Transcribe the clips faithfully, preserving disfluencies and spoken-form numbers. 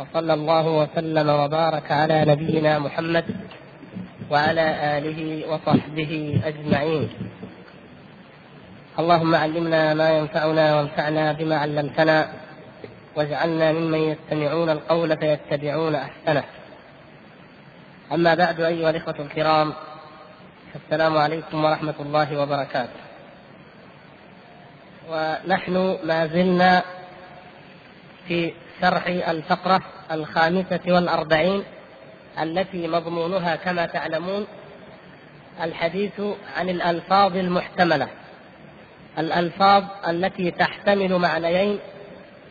وصلى الله وسلم وبارك على نبينا محمد وعلى آله وصحبه أجمعين. اللهم علمنا ما ينفعنا وانفعنا بما علمتنا واجعلنا ممن يستمعون القول فيتبعون أحسنه. أما بعد، أيها الإخوة الكرام، السلام عليكم ورحمة الله وبركاته. ونحن ما زلنا في شرح الفقرة الخامسة والأربعين التي مضمونها كما تعلمون الحديث عن الألفاظ المحتملة، الألفاظ التي تحتمل معنيين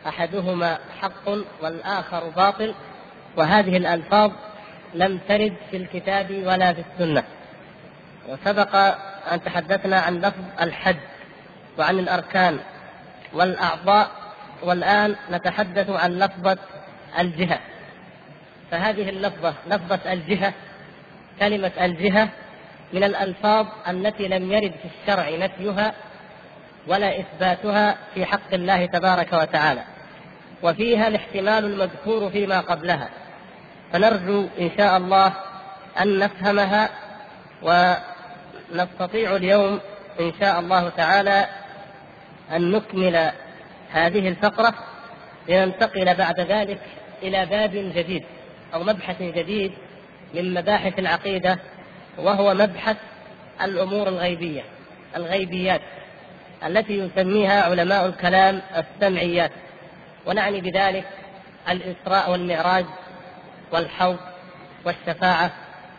أحدهما حق والآخر باطل، وهذه الألفاظ لم ترد في الكتاب ولا في السنة. وسبق أن تحدثنا عن لفظ الحد وعن الأركان والأعضاء، والآن نتحدث عن لفظة الجهة. فهذه اللفظة، لفظة الجهة، كلمة الجهة من الألفاظ التي لم يرد في الشرع نفيها ولا إثباتها في حق الله تبارك وتعالى، وفيها الاحتمال المذكور فيما قبلها. فنرجو إن شاء الله أن نفهمها، ونستطيع اليوم إن شاء الله تعالى أن نكمل هذه الفقرة لننتقل بعد ذلك إلى باب جديد أو مبحث جديد من مباحث العقيدة، وهو مبحث الأمور الغيبية، الغيبيات التي يسميها علماء الكلام السمعيات، ونعني بذلك الإسراء والمعراج والحوض والشفاعة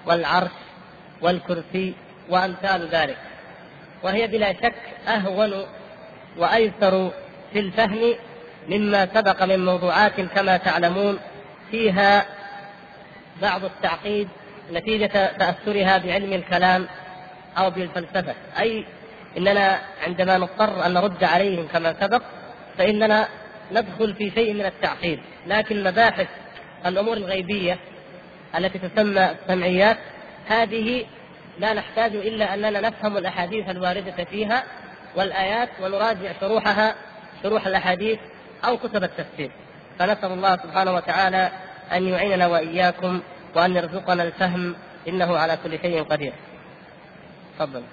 والعرش والكرسي وأمثال ذلك، وهي بلا شك أهون وأيسر في الفهم مما سبق من موضوعات كما تعلمون فيها بعض التعقيد نتيجة تأثرها بعلم الكلام أو بالفلسفة، أي إننا عندما نضطر أن نرد عليهم كما سبق فإننا ندخل في شيء من التعقيد. لكن مباحث الأمور الغيبية التي تسمى السمعيات هذه لا نحتاج إلا أننا نفهم الأحاديث الواردة فيها والآيات، ونراجع شروحها، شروح الأحاديث أو كتب التفسير. فنسأل الله سبحانه وتعالى أن يعيننا وإياكم وأن يرزقنا الفهم، إنه على كل شيء قدير. تفضل.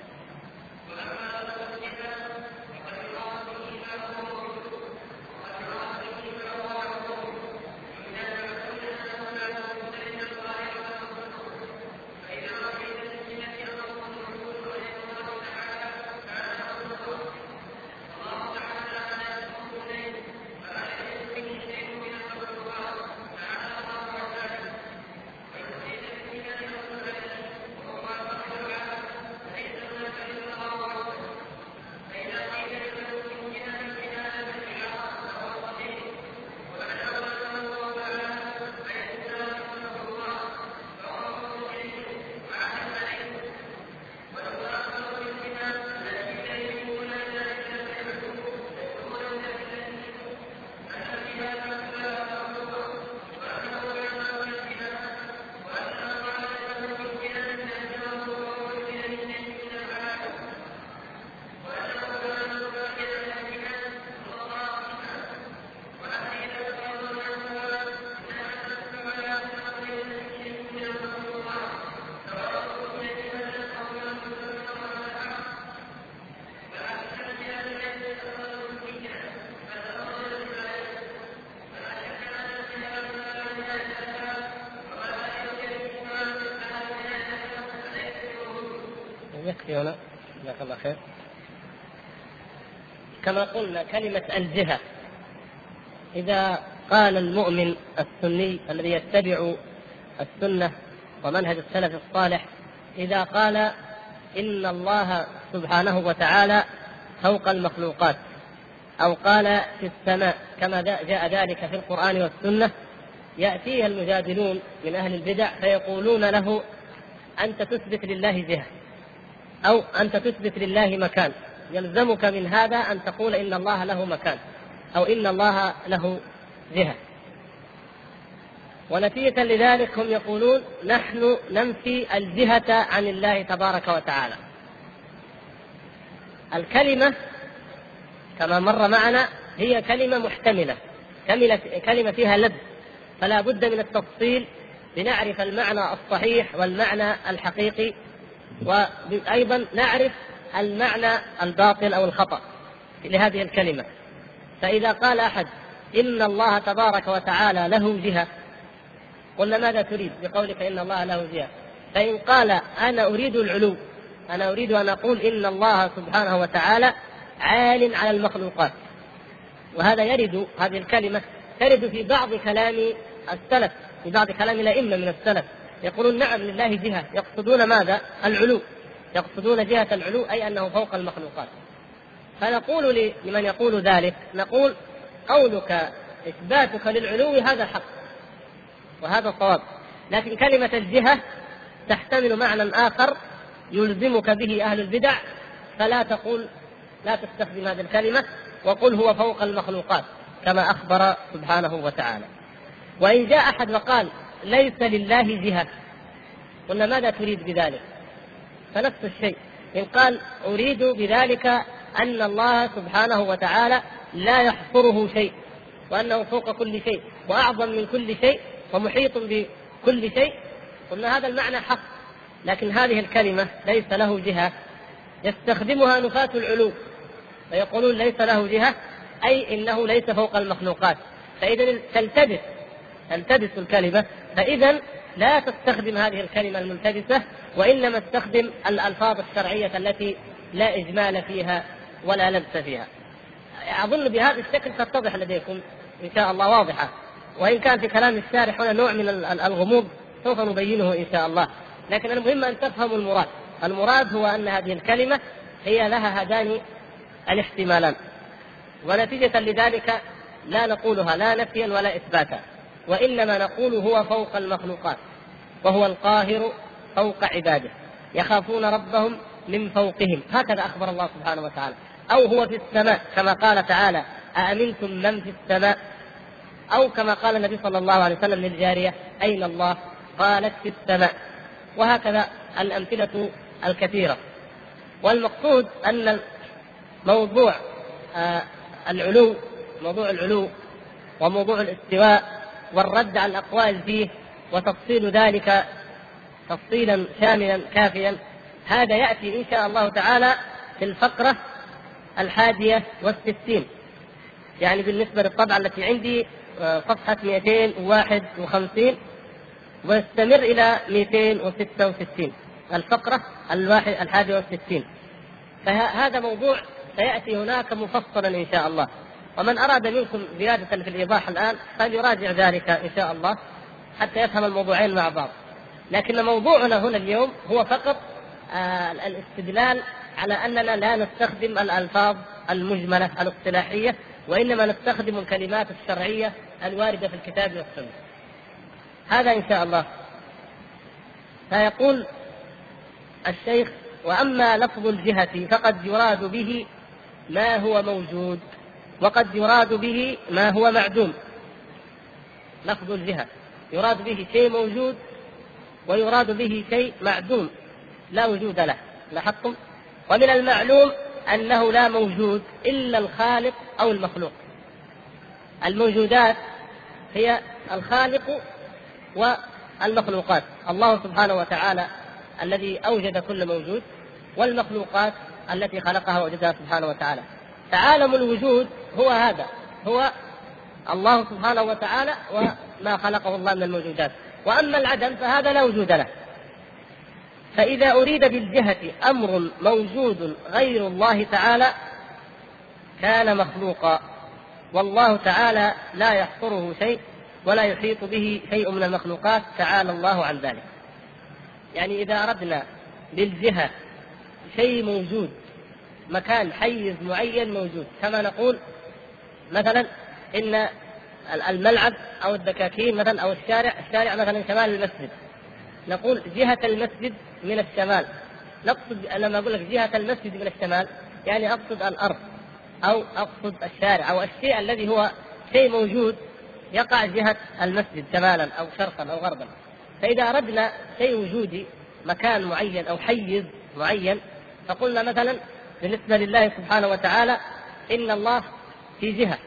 كما قلنا كلمة الجهة، إذا قال المؤمن السني الذي يتبع السنة ومنهج السلف الصالح، إذا قال إن الله سبحانه وتعالى فوق المخلوقات، أو قال في السماء كما جاء ذلك في القرآن والسنة، يأتيه المجادلون من أهل البدع فيقولون له أنت تثبت لله جهة، أو أنت تثبت لله مكان، يلزمك من هذا أن تقول إن الله له مكان أو إن الله له جهة. ونتيجة لذلك هم يقولون نحن ننفي الجهة عن الله تبارك وتعالى. الكلمة كما مر معنا هي كلمة محتملة، كلمة فيها لبس فلا بد من التفصيل لنعرف المعنى الصحيح والمعنى الحقيقي، وأيضا نعرف المعنى الباطل أو الخطأ لهذه الكلمة. فإذا قال أحد إن الله تبارك وتعالى له جهة، قلنا ماذا تريد بقولك إن الله له جهة؟ فإن قال أنا أريد العلو، أنا أريد أن أقول إن الله سبحانه وتعالى عال على المخلوقات، وهذا يرد، هذه الكلمة ترد في بعض كلام السلف، في بعض كلام الأئمة من السلف، يقولون نعم لله جهة، يقصدون ماذا؟ العلو، يقصدون جهة العلو أي أنه فوق المخلوقات. فنقول لمن يقول ذلك، نقول قولك إثباتك للعلو هذا حق وهذا صواب، لكن كلمة الجهة تحتمل معنى آخر يلزمك به أهل البدع، فلا تقول، لا تستخدم هذه الكلمة، وقل هو فوق المخلوقات كما أخبر سبحانه وتعالى. وإن جاء أحد وقال ليس لله جهة، قلنا ماذا تريد بذلك؟ فنفس الشيء، إن قال أريد بذلك أن الله سبحانه وتعالى لا يحصره شيء، وأنه فوق كل شيء وأعظم من كل شيء ومحيط بكل شيء، قلنا هذا المعنى حق، لكن هذه الكلمة ليس له جهة يستخدمها نفاة العلو، فيقولون ليس له جهة أي إنه ليس فوق المخلوقات، فإذا تلتبس تلتبس الكلمة، فإذا لا تستخدم هذه الكلمة الملتبسة، وإنما استخدم الألفاظ الشرعية التي لا إجمال فيها ولا لبس فيها. أظن بهذا الشكل تتضح لديكم إن شاء الله، واضحة، وإن كان في كلام الشارح هنا نوع من الغموض سوف نبينه إن شاء الله، لكن المهم أن تفهموا المراد. المراد هو أن هذه الكلمة هي لها هذان الاحتمالان، ونتيجة لذلك لا نقولها لا نفيا ولا إثباتا، وإنما نقول هو فوق المخلوقات، وهو القاهر فوق عباده يخافون ربهم من فوقهم، هكذا أخبر الله سبحانه وتعالى، أو هو في السماء كما قال تعالى أأمنتم من في السماء، أو كما قال النبي صلى الله عليه وسلم للجارية أين الله؟ قالت في السماء، وهكذا الأمثلة الكثيرة. والمقصود أن موضوع العلو، موضوع العلو وموضوع الاستواء والرد على الأقوال فيه وتفصيل ذلك تفصيلا شاملا كافيا، هذا يأتي إن شاء الله تعالى في الفقرة الحادية والستين، يعني بالنسبة للطبعة التي عندي صفحة مئتين وواحد وخمسين، ويستمر إلى مئتين وستة وستين، الفقرة الحادية والستين. فهذا موضوع سيأتي هناك مفصلا إن شاء الله، ومن أراد منكم زيادة في الإيضاح الآن فليراجع ذلك إن شاء الله حتى يفهم الموضوعين مع بعض. لكن موضوعنا هنا اليوم هو فقط آه الاستدلال على أننا لا نستخدم الألفاظ المجملة الاصطلاحية، وإنما نستخدم الكلمات الشرعية الواردة في الكتاب والسنة، هذا إن شاء الله. فيقول الشيخ وأما لفظ الجهة فقد يراد به ما هو موجود، وقد يراد به ما هو معدوم. لفظ الجهة يراد به شيء موجود، ويراد به شيء معدوم لا وجود له، لاحظتم؟ ومن المعلوم أنه لا موجود إلا الخالق أو المخلوق، الموجودات هي الخالق والمخلوقات، الله سبحانه وتعالى الذي أوجد كل موجود، والمخلوقات التي خلقها وأوجدها سبحانه وتعالى. فعالم الوجود هو هذا، هو الله سبحانه وتعالى وما خلقه الله من الموجودات، وأما العدم فهذا لا وجود له. فإذا أريد بالجهة أمر موجود غير الله تعالى كان مخلوقا، والله تعالى لا يحصره شيء ولا يحيط به شيء من المخلوقات، تعالى الله عن ذلك. يعني إذا أردنا بالجهة شيء موجود، مكان، حيز معين موجود، كما نقول مثلا إن الملعب أو الدكاكين مثلا أو الشارع، الشارع مثلا شمال المسجد، نقول جهة المسجد من الشمال، نقصد، لما أقول لك جهة المسجد من الشمال يعني أقصد الأرض أو أقصد الشارع أو الشيء الذي هو شيء موجود يقع جهة المسجد شمالا أو شرقا أو غربا. فإذا أردنا شيء وجودي، مكان معين أو حيز معين، فقلنا مثلا بالنسبة لله سبحانه وتعالى إن الله في جهة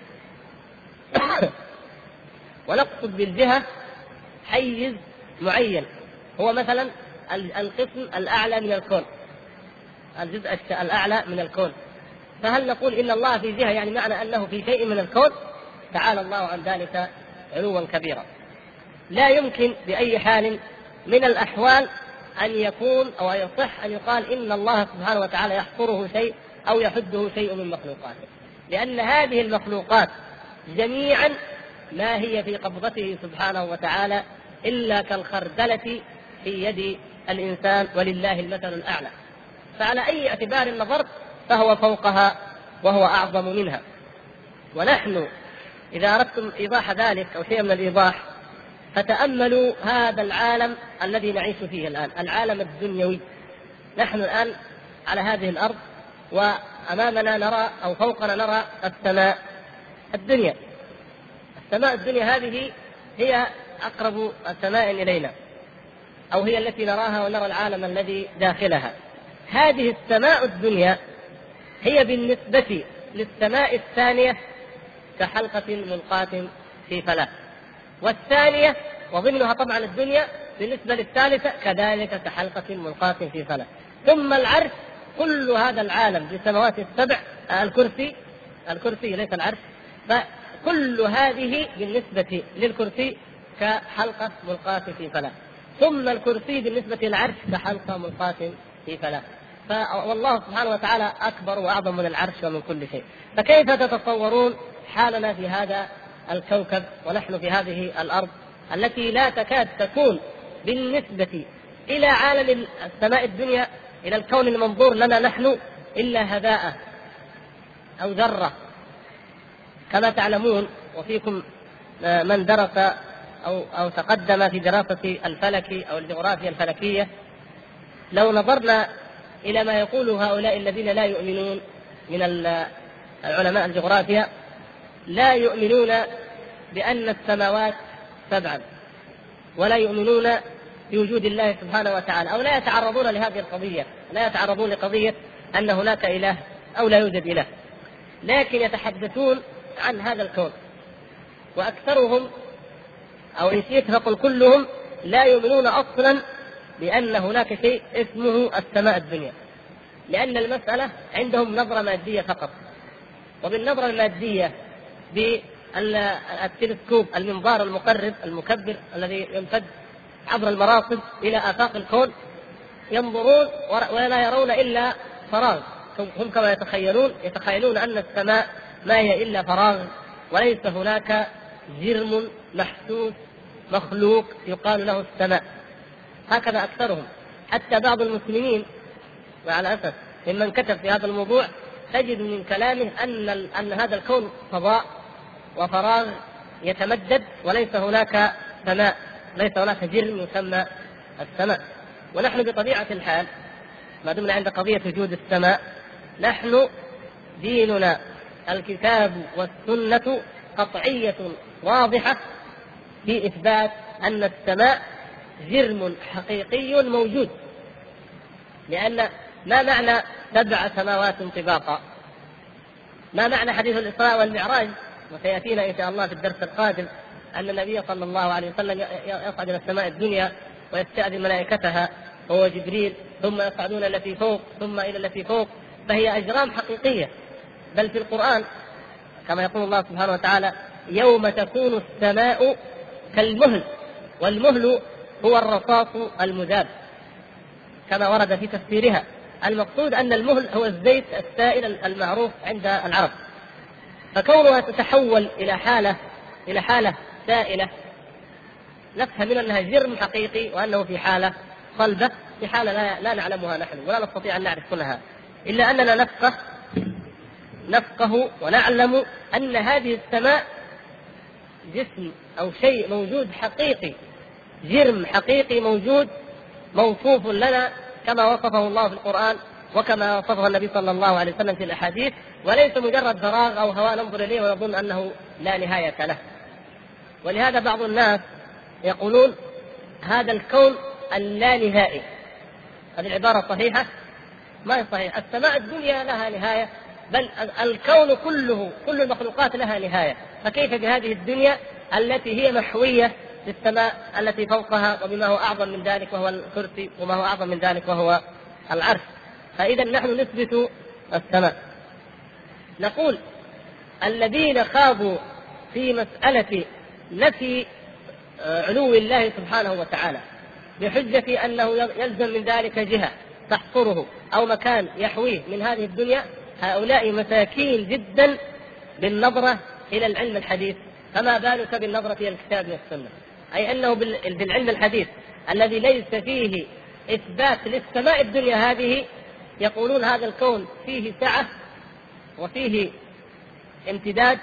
ونقصد بالجهة حيز معين، هو مثلا القسم الأعلى من الكون، الجزء الأعلى من الكون. فهل نقول إن الله في جهة يعني معنى أنه في شيء من الكون؟ تعالى الله عن ذلك علوا كبيرا. لا يمكن بأي حال من الأحوال أن يكون أو يصح أن يقال إن الله سبحانه وتعالى يحصره شيء أو يحده شيء من مخلوقاته، لأن هذه المخلوقات جميعا ما هي في قبضته سبحانه وتعالى إلا كالخردلة في يد الإنسان، ولله المثل الأعلى. فعلى أي اعتبار النظر فهو فوقها وهو أعظم منها. ونحن إذا أردتم إيضاح ذلك أو شيء من الإيضاح فتأملوا هذا العالم الذي نعيش فيه الآن، العالم الدنيوي. نحن الآن على هذه الأرض وأمامنا نرى أو فوقنا نرى السماء الدنيا. السماء الدنيا هذه هي أقرب السماء إلينا، أو هي التي نراها ونرى العالم الذي داخلها. هذه السماء الدنيا هي بالنسبة للسماء الثانية كحلقة ملقاة في فلاة، والثانية وضمنها طبعا الدنيا بالنسبة للثالثة كذلك كحلقة ملقاة في فلاة. ثم العرش، كل هذا العالم بالسماوات السبع، الكرسي الكرسي ليس العرش، فكل هذه بالنسبة للكرسي كحلقة ملقاة في فلاة، ثم الكرسي بالنسبة للعرش كحلقة ملقاة في فلاة. فوالله سبحانه وتعالى أكبر وأعظم من العرش ومن كل شيء. فكيف تتصورون حالنا في هذا الكوكب ونحن في هذه الأرض التي لا تكاد تكون بالنسبة إلى عالم السماء الدنيا، إلى الكون المنظور لنا نحن، إلا هباء أو ذرة. كما تعلمون، وفيكم من درس أو, أو تقدم في دراسة الفلك أو الجغرافيا الفلكية، لو نظرنا إلى ما يقول هؤلاء الذين لا يؤمنون من العلماء الجغرافيا، لا يؤمنون بأن السماوات سبعا، ولا يؤمنون بوجود الله سبحانه وتعالى، أو لا يتعرضون لهذه القضية، لا يتعرضون لقضية أن هناك إله أو لا يوجد إله، لكن يتحدثون عن هذا الكون. وأكثرهم أو إن شئت فقل كلهم لا يؤمنون أصلا بأن هناك شيء اسمه السماء الدنيا، لأن المسألة عندهم نظرة مادية فقط. وبالنظرة المادية بالتلسكوب، المنظار المقرب المكبر الذي يمتد عبر المراصد إلى آفاق الكون، ينظرون ولا يرون إلا فراغ. هم كما يتخيلون يتخيلون أن السماء ما هي إلا فراغ، وليس هناك جرم محسوس مخلوق يقال له السماء. هكذا أكثرهم. حتى بعض المسلمين مع الأسف ممن كتب في هذا الموضوع تجد من كلامه أن, أن هذا الكون فضاء وفراغ يتمدد، وليس هناك سماء، ليس هناك جرم يسمى السماء. ونحن بطبيعة الحال ما دمنا عند قضية وجود السماء، نحن ديننا الكتاب والسنة قطعية واضحة في إثبات أن السماء جرم حقيقي موجود. لأن ما معنى سبع سماوات طباقا؟ ما معنى حديث الإسراء والمعراج؟ وسيأتينا إن شاء الله في الدرس القادم أن النبي صلى الله عليه وسلم يصعد إلى السماء الدنيا ويستأذن ملائكتها وهو جبريل، ثم يصعدون إلى التي فوق ثم إلى التي فوق. فهي أجرام حقيقية. بل في القرآن كما يقول الله سبحانه وتعالى: يوم تكون السماء كالمهل، والمهل هو الرصاص المذاب كما ورد في تفسيرها. المقصود أن المهل هو الزيت السائل المعروف عند العرب. فكونها تتحول إلى حالة إلى حالة سائلة نفهم من أنها جرم حقيقي، وأنه في حالة صلبة، في حالة لا, لا نعلمها نحن ولا نستطيع أن نعرف كلها، إلا أننا نفقه نفقه ونعلم أن هذه السماء جسم أو شيء موجود حقيقي، جرم حقيقي موجود موصوف لنا كما وصفه الله في القرآن وكما وصفه النبي صلى الله عليه وسلم في الأحاديث، وليس مجرد فراغ أو هواء ننظر إليه ويظن أنه لا نهاية له. ولهذا بعض الناس يقولون هذا الكون اللانهائي. هذه العبارة صحيحة؟ ما هي صحيحة. السماء الدنيا لها نهاية، بل الكون كله، كل المخلوقات لها نهاية، فكيف بهذه الدنيا التي هي محوية للسماء التي فوقها وبما هو أعظم من ذلك وهو الكرسي وما هو أعظم من ذلك وهو العرش. فإذا نحن نثبت السماء. نقول الذين خاضوا في مسألة نفي علو الله سبحانه وتعالى بحجة أنه يلزم من ذلك جهة تحصره أو مكان يحويه من هذه الدنيا، هؤلاء مساكين جدا بالنظرة إلى العلم الحديث، فما بالك بالنظرة إلى الكتاب والسنة. أي أنه بالعلم الحديث الذي ليس فيه إثبات للسماء الدنيا هذه، يقولون هذا الكون فيه سعة وفيه امتداد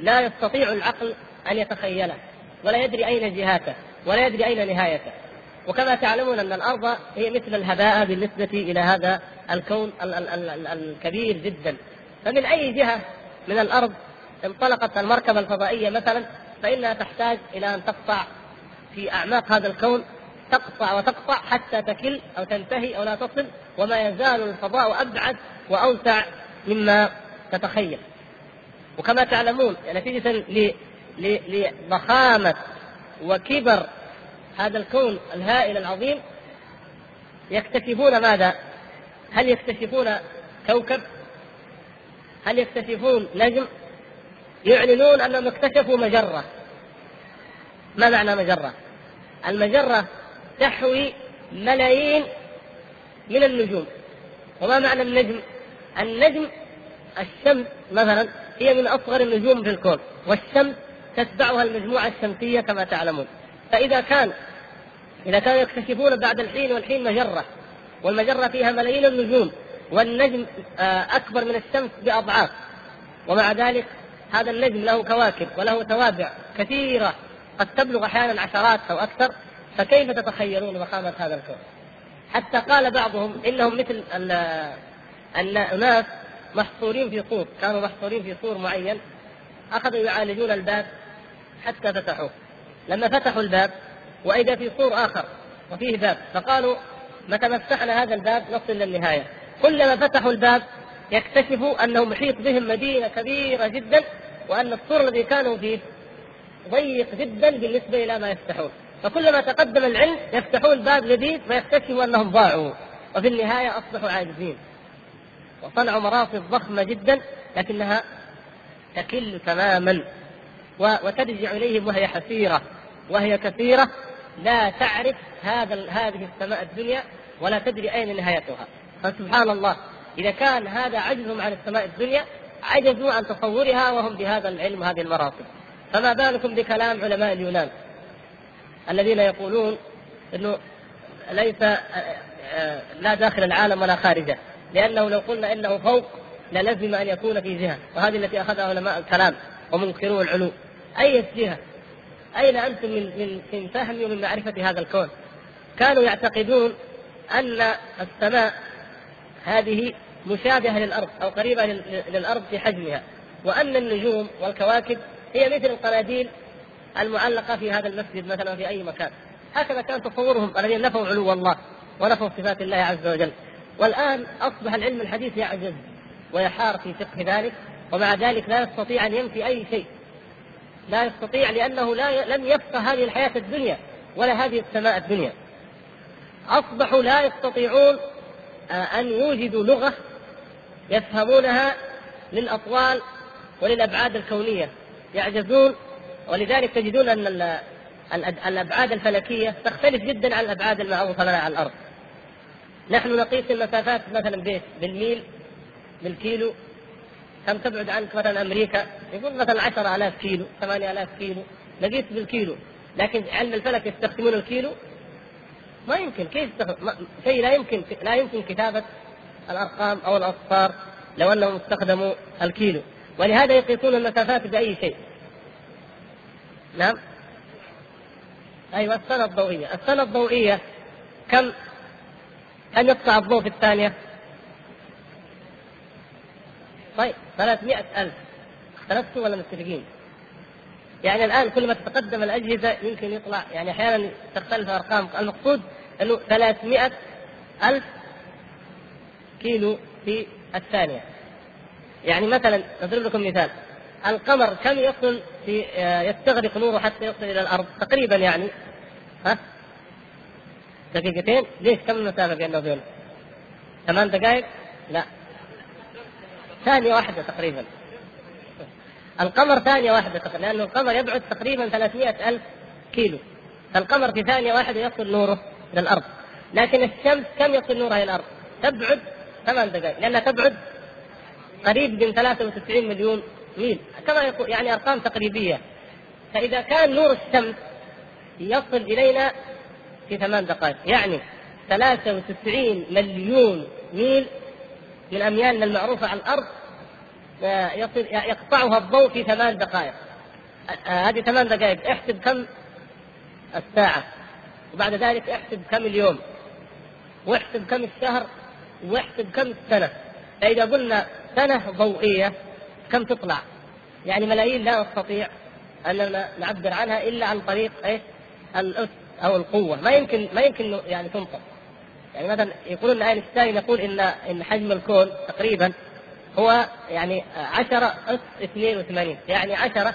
لا يستطيع العقل أن يتخيله، ولا يدري أين جهاته ولا يدري أين نهايته. وكما تعلمون أن الأرض هي مثل الهباء بالنسبة إلى هذا الكون الكبير جدا، فمن أي جهة من الأرض انطلقت المركبة الفضائية مثلا فإنها تحتاج إلى أن تقطع في أعماق هذا الكون، تقطع وتقطع حتى تكل أو تنتهي أو لا تصل، وما يزال الفضاء أبعد وأوسع مما تتخيل. وكما تعلمون نتيجة لضخامة وكبر هذا الكون الهائل العظيم يكتشفون ماذا؟ هل يكتشفون كوكب؟ هل يكتشفون نجم؟ يعلنون أنهم اكتشفوا مجرة. ما معنى مجرة؟ المجرة تحوي ملايين من النجوم. وما معنى النجم؟ النجم الشمس مثلا هي من أصغر النجوم في الكون، والشمس تتبعها المجموعة الشمسية كما تعلمون. فإذا كان إذا كانوا يكتشفون بعد الحين والحين مجرة والمجرة فيها ملايين النجوم والنجم أكبر من الشمس بأضعاف، ومع ذلك هذا النجم له كواكب وله توابع كثيرة قد تبلغ أحيانا عشرات أو أكثر، فكيف تتخيلون ضخامة هذا الكون؟ حتى قال بعضهم إنهم مثل الناس محصورين في صور، كانوا محصورين في صور معين، أخذوا يعالجون الباب حتى فتحوه. لما فتحوا الباب وإذا في صور آخر وفيه باب، فقالوا متى فتحنا هذا الباب نصل للنهاية. كلما فتحوا الباب يكتشفوا أنه محيط بهم مدينة كبيرة جدا، وأن الصور الذي كانوا فيه ضيق جدا بالنسبة إلى ما يفتحون. فكلما تقدم العلم يفتحون باب جديد ويكتشفوا أنهم ضاعوا، وفي النهاية أصبحوا عاجزين، وصنعوا مرافق ضخمة جدا لكنها تكل تماما وترجع إليهم وهي حسيرة وهي كثيرة، لا تعرف هذا هذه السماء الدنيا ولا تدري أين نهايتها. فسبحان الله، إذا كان هذا عجزهم عن السماء الدنيا، عجزوا عن تصورها وهم بهذا العلم هذه المراتب. فما بالكم بكلام علماء اليونان الذين يقولون أنه ليس لا داخل العالم ولا خارجه، لأنه لو قلنا إنه فوق للزم أن يكون في جهة، وهذه التي أخذها علماء الكلام ومنكرون العلو. أي جهة؟ أين أنتم من من فهم ومن معرفة هذا الكون؟ كانوا يعتقدون أن السماء هذه مشابهة للأرض أو قريبة للأرض في حجمها، وأن النجوم والكواكب هي مثل القناديل المعلقة في هذا المسجد مثلا في أي مكان. هكذا كان تصورهم الذين نفوا علو الله ونفوا صفات الله عز وجل. والآن أصبح العلم الحديث يعجز ويحار في فقه ذلك، ومع ذلك لا يستطيع أن ينفي أي شيء، لا يستطيع، لأنه لا لم يفقه هذه الحياة الدنيا ولا هذه السماء الدنيا. أصبحوا لا يستطيعون أن يوجدوا لغة يفهمونها للأطوال وللأبعاد الكونية، يعجزون. ولذلك تجدون أن الأبعاد الفلكية تختلف جدا عن الأبعاد المعروفة لنا على الأرض. نحن نقيس المسافات مثلا بالميل بالكيلو، كم تبعد عنك مثلا أمريكا، يقول مثلا عشرة آلاف كيلو ثمانية آلاف كيلو، نقيس بالكيلو. لكن علم الفلك يستخدمون الكيلو؟ ما يمكن، كيف شيء لا يمكن، لا يمكن كتابة الأرقام أو الأصفار لو أنهم استخدموا الكيلو. ولهذا يقيسون المسافات بأي شيء؟ نعم، أيوة، السنة الضوئية. السنة الضوئية كم أن يقطع الضوء في الثانية؟ طيب ثلاثمائة ألف. اختلفتوا ولا متفقين؟ يعني الآن كل ما تتقدم الأجهزة يمكن يطلع، يعني أحيانا تختلف أرقام. المقصود أنه ثلاثمائة ألف كيلو في الثانية. يعني مثلا نضرب لكم مثال، القمر كم يصل يستغرق نوره حتى يصل إلى الأرض تقريبا، يعني ها دقيقتين. ليش؟ كم المسافة بيننا وبينه؟ ثمان دقائق؟ لا، ثانية واحدة تقريبا. القمر ثانية واحدة تقريبا، لأن القمر يبعد تقريبا ثلاثمائة ألف كيلو، فالقمر في ثانية واحدة يصل نوره إلى الأرض. لكن الشمس كم يصل نورها إلى الأرض؟ تبعد ثمان دقائق، لأنها تبعد قريب من ثلاثة وتسعين مليون ميل، كما يقول يعني أرقام تقريبية. فإذا كان نور الشمس يصل إلينا في ثمان دقائق، يعني ثلاثة وتسعين مليون ميل من أميالنا المعروفة على الأرض يصل يقطعها الضوء في ثمان دقائق. هذه ثمان دقائق احسب كم الساعة، وبعد ذلك احسب كم اليوم، واحسب كم الشهر، واحسب كم السنة. فإذا قلنا سنة ضوئية كم تطلع؟ يعني ملايين لا نستطيع أن نعبر عنها إلا عن طريق إيه؟ الأس أو القوة، ما يمكن ما يمكن يعني تنطق. يعني مثلا يقولون أينشتاين يقول إن إن حجم الكون تقريبا هو يعني عشرة أس اثنين وثمانين، يعني عشرة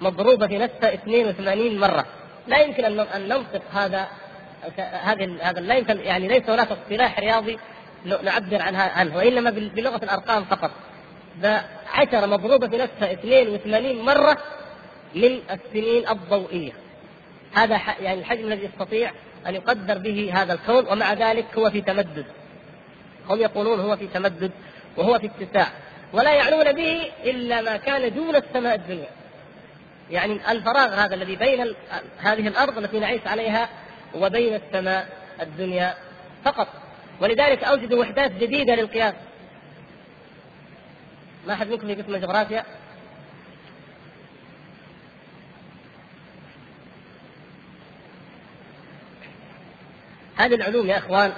مضروبة في نفسها اثنين وثمانين مرة. لا يمكن أن ننطق هذا هذا هذا لا يمكن، يعني ليس هناك اصطلاح رياضي نعبر عنها عنه، وإنما بلغة الأرقام فقط. ذا عشرة مضروبة في نفسها اثنين وثمانين مرة من السنين الضوئية. هذا يعني الحجم الذي يستطيع أن يقدر به هذا الكون، ومع ذلك هو في تمدد. هم يقولون هو في تمدد وهو في اتساع، ولا يعنون به إلا ما كان دون السماء الدنيا، يعني الفراغ هذا الذي بين هذه الأرض التي نعيش عليها وبين السماء الدنيا فقط. ولذلك أوجدوا وحدات جديدة للقياس. ما أحد منكم في قسم الجغرافيا؟ هذه العلوم يا إخوان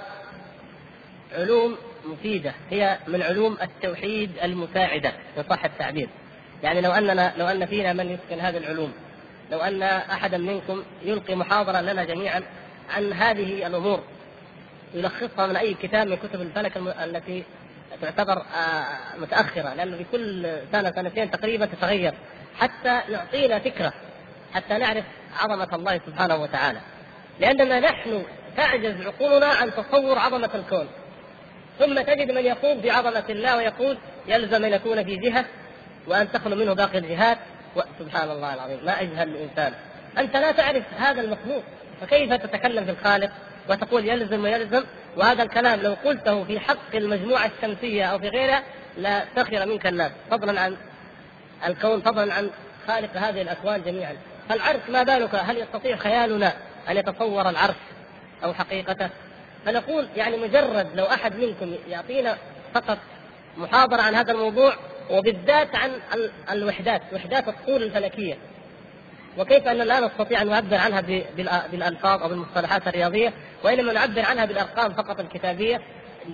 علوم مفيدة، هي من علوم التوحيد المساعدة إن صح التعبير. يعني لو أننا لو أن فينا من يسكن هذه العلوم، لو أن أحدا منكم يلقي محاضرة لنا جميعا عن هذه الأمور يلخصها من أي كتاب من كتب الفلك التي تعتبر متأخرة، لأنه في كل سنة سنتين تقريبا تتغير، حتى نعطينا فكرة، حتى نعرف عظمة الله سبحانه وتعالى. لأننا نحن تعجز عقولنا عن تصور عظمة الكون، ثم تجد من يقوم بعظمة الله ويقول يلزم أن يكون في جهة وأن تخلو منه باقي الجهات، وسبحان الله العظيم ما أجهل الإنسان. أنت لا تعرف هذا المخلوق، فكيف تتكلم في الخالق وتقول يلزم ويلزم؟ وهذا الكلام لو قلته في حق المجموعة الشمسية أو في غيرها لا سخر منك الناس، فضلا عن الكون، فضلا عن خالق هذه الأكوان جميعا. فالعرش ما بالك، هل يستطيع خيالنا أن يتصور العرش أو حقيقته؟ فنقول يعني مجرد لو أحد منكم يعطينا فقط محاضرة عن هذا الموضوع، وبالذات عن الوحدات، وحدات الطول الفلكية، وكيف أننا لا نستطيع أن نعبر عنها بالألفاظ أو بالمصطلحات الرياضية، وإنما نعبر عنها بالأرقام فقط الكتابية.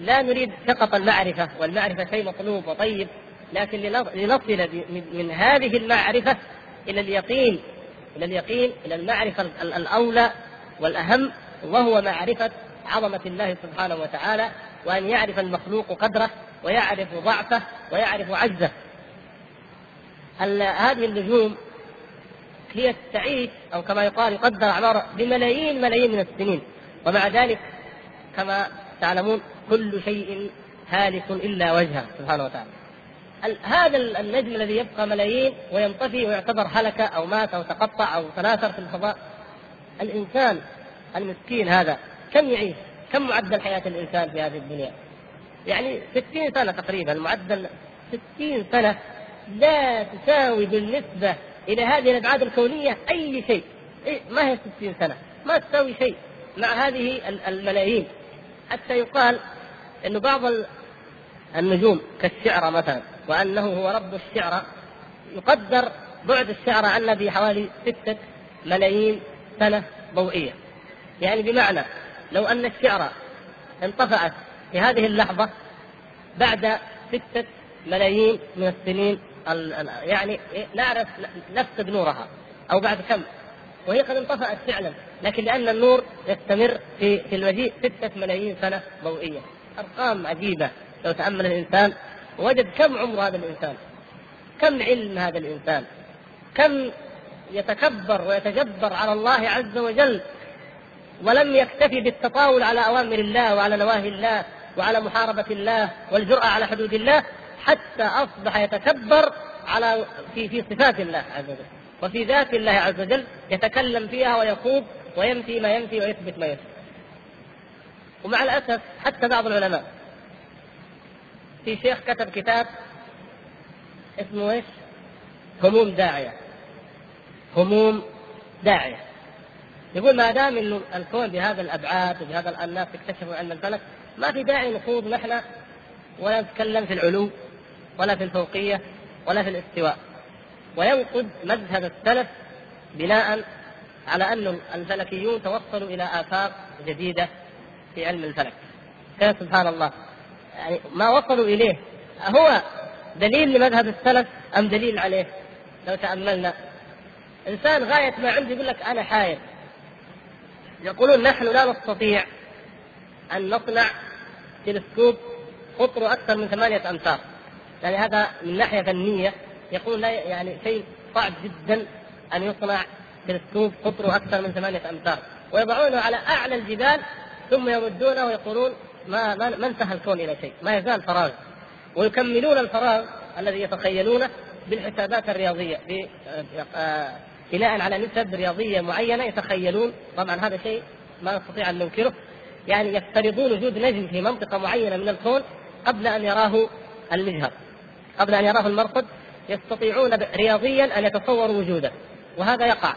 لا نريد فقط المعرفة، والمعرفة شيء مطلوب وطيب، لكن لنصل من هذه المعرفة إلى اليقين، إلى اليقين إلى المعرفة الأولى والأهم، وهو معرفة عظمة الله سبحانه وتعالى، وأن يعرف المخلوق قدره، ويعرف ضعفه، ويعرف عجزه. هذه النجوم هي تعيش، أو كما يقال يقدر أعمارها بملايين ملايين من السنين، ومع ذلك كما تعلمون كل شيء هالك إلا وجهه سبحانه وتعالى. هذا النجم الذي يبقى ملايين وينطفي ويعتبر هلك أو مات أو تقطع أو تناثر في الفضاء، الإنسان المسكين هذا كم يعيش؟ كم معدل حياة الإنسان في هذه الدنيا؟ يعني ستين سنة تقريبا، معدل ستين سنة لا تساوي بالنسبة إلى هذه الأبعاد الكونية أي شيء. إيه ما هي ستين سنة؟ ما تساوي شيء مع هذه الملايين. حتى يقال أن بعض النجوم كالشعرى مثلا، وأنه هو رب الشعرى، يقدر بعد الشعرى عنا بحوالي ستة ملايين سنة ضوئية. يعني بمعنى لو أن الشعرى انطفأت في هذه اللحظة بعد ستة ملايين من السنين، يعني نعرف نفقد نورها أو بعد كم، وهي قد انطفأت فعلا، لكن لأن النور يستمر في في المجيء ستة ملايين سنة ضوئية. أرقام عجيبة لو تأمل الإنسان وجد كم عمر هذا الإنسان، كم علم هذا الإنسان، كم يتكبر ويتجبر على الله عز وجل، ولم يكتفي بالتطاول على أوامر الله وعلى نواهي الله وعلى محاربة الله والجرأة على حدود الله، حتى أصبح يتكبر على في, في صفات الله عز وجل وفي ذات الله عز وجل، يتكلم فيها ويخوض وينفي ما ينفي ويثبت ما يثبت. ومع الأسف حتى بعض العلماء، في شيخ كتب كتاب اسمه ايش؟ هموم داعية. هموم داعية يقول ما دام انه الكون بهذا الابعاد وبهذا الناس اكتشفوا علم الفلك، ما في داعي نخوض نحن ولا نتكلم في العلو ولا في الفوقية ولا في الاستواء. وينقد مذهب السلف بناء على ان الفلكيون توصلوا الى آفاق جديدة في علم الفلك. يا سبحان الله، يعني ما وصلوا اليه هو دليل لمذهب السلف ام دليل عليه؟ لو تأملنا انسان غاية ما عنده يقول لك انا حائر، يقولون نحن لا نستطيع ان نصنع تلسكوب قطره اكثر من ثمانية امتار، يعني هذا من ناحية فنية يقول لا، يعني شيء صعب جدا ان يصنع تلسكوب قطره اكثر من ثمانية امتار، ويضعونه على اعلى الجبال ثم يمدونه ويقولون ما ما انتهى الكون الى شيء، ما يزال فراغ، ويكملون الفراغ الذي يتخيلونه بالحسابات الرياضيه بناء على نسب رياضيه معينه يتخيلون. طبعا هذا شيء ما نستطيع ان ننكره، يعني يفترضون وجود نجم في منطقه معينه من الكون قبل ان يراه المجهر، قبل ان يراه المرصد، يستطيعون رياضيا ان يتصوروا وجوده، وهذا يقع.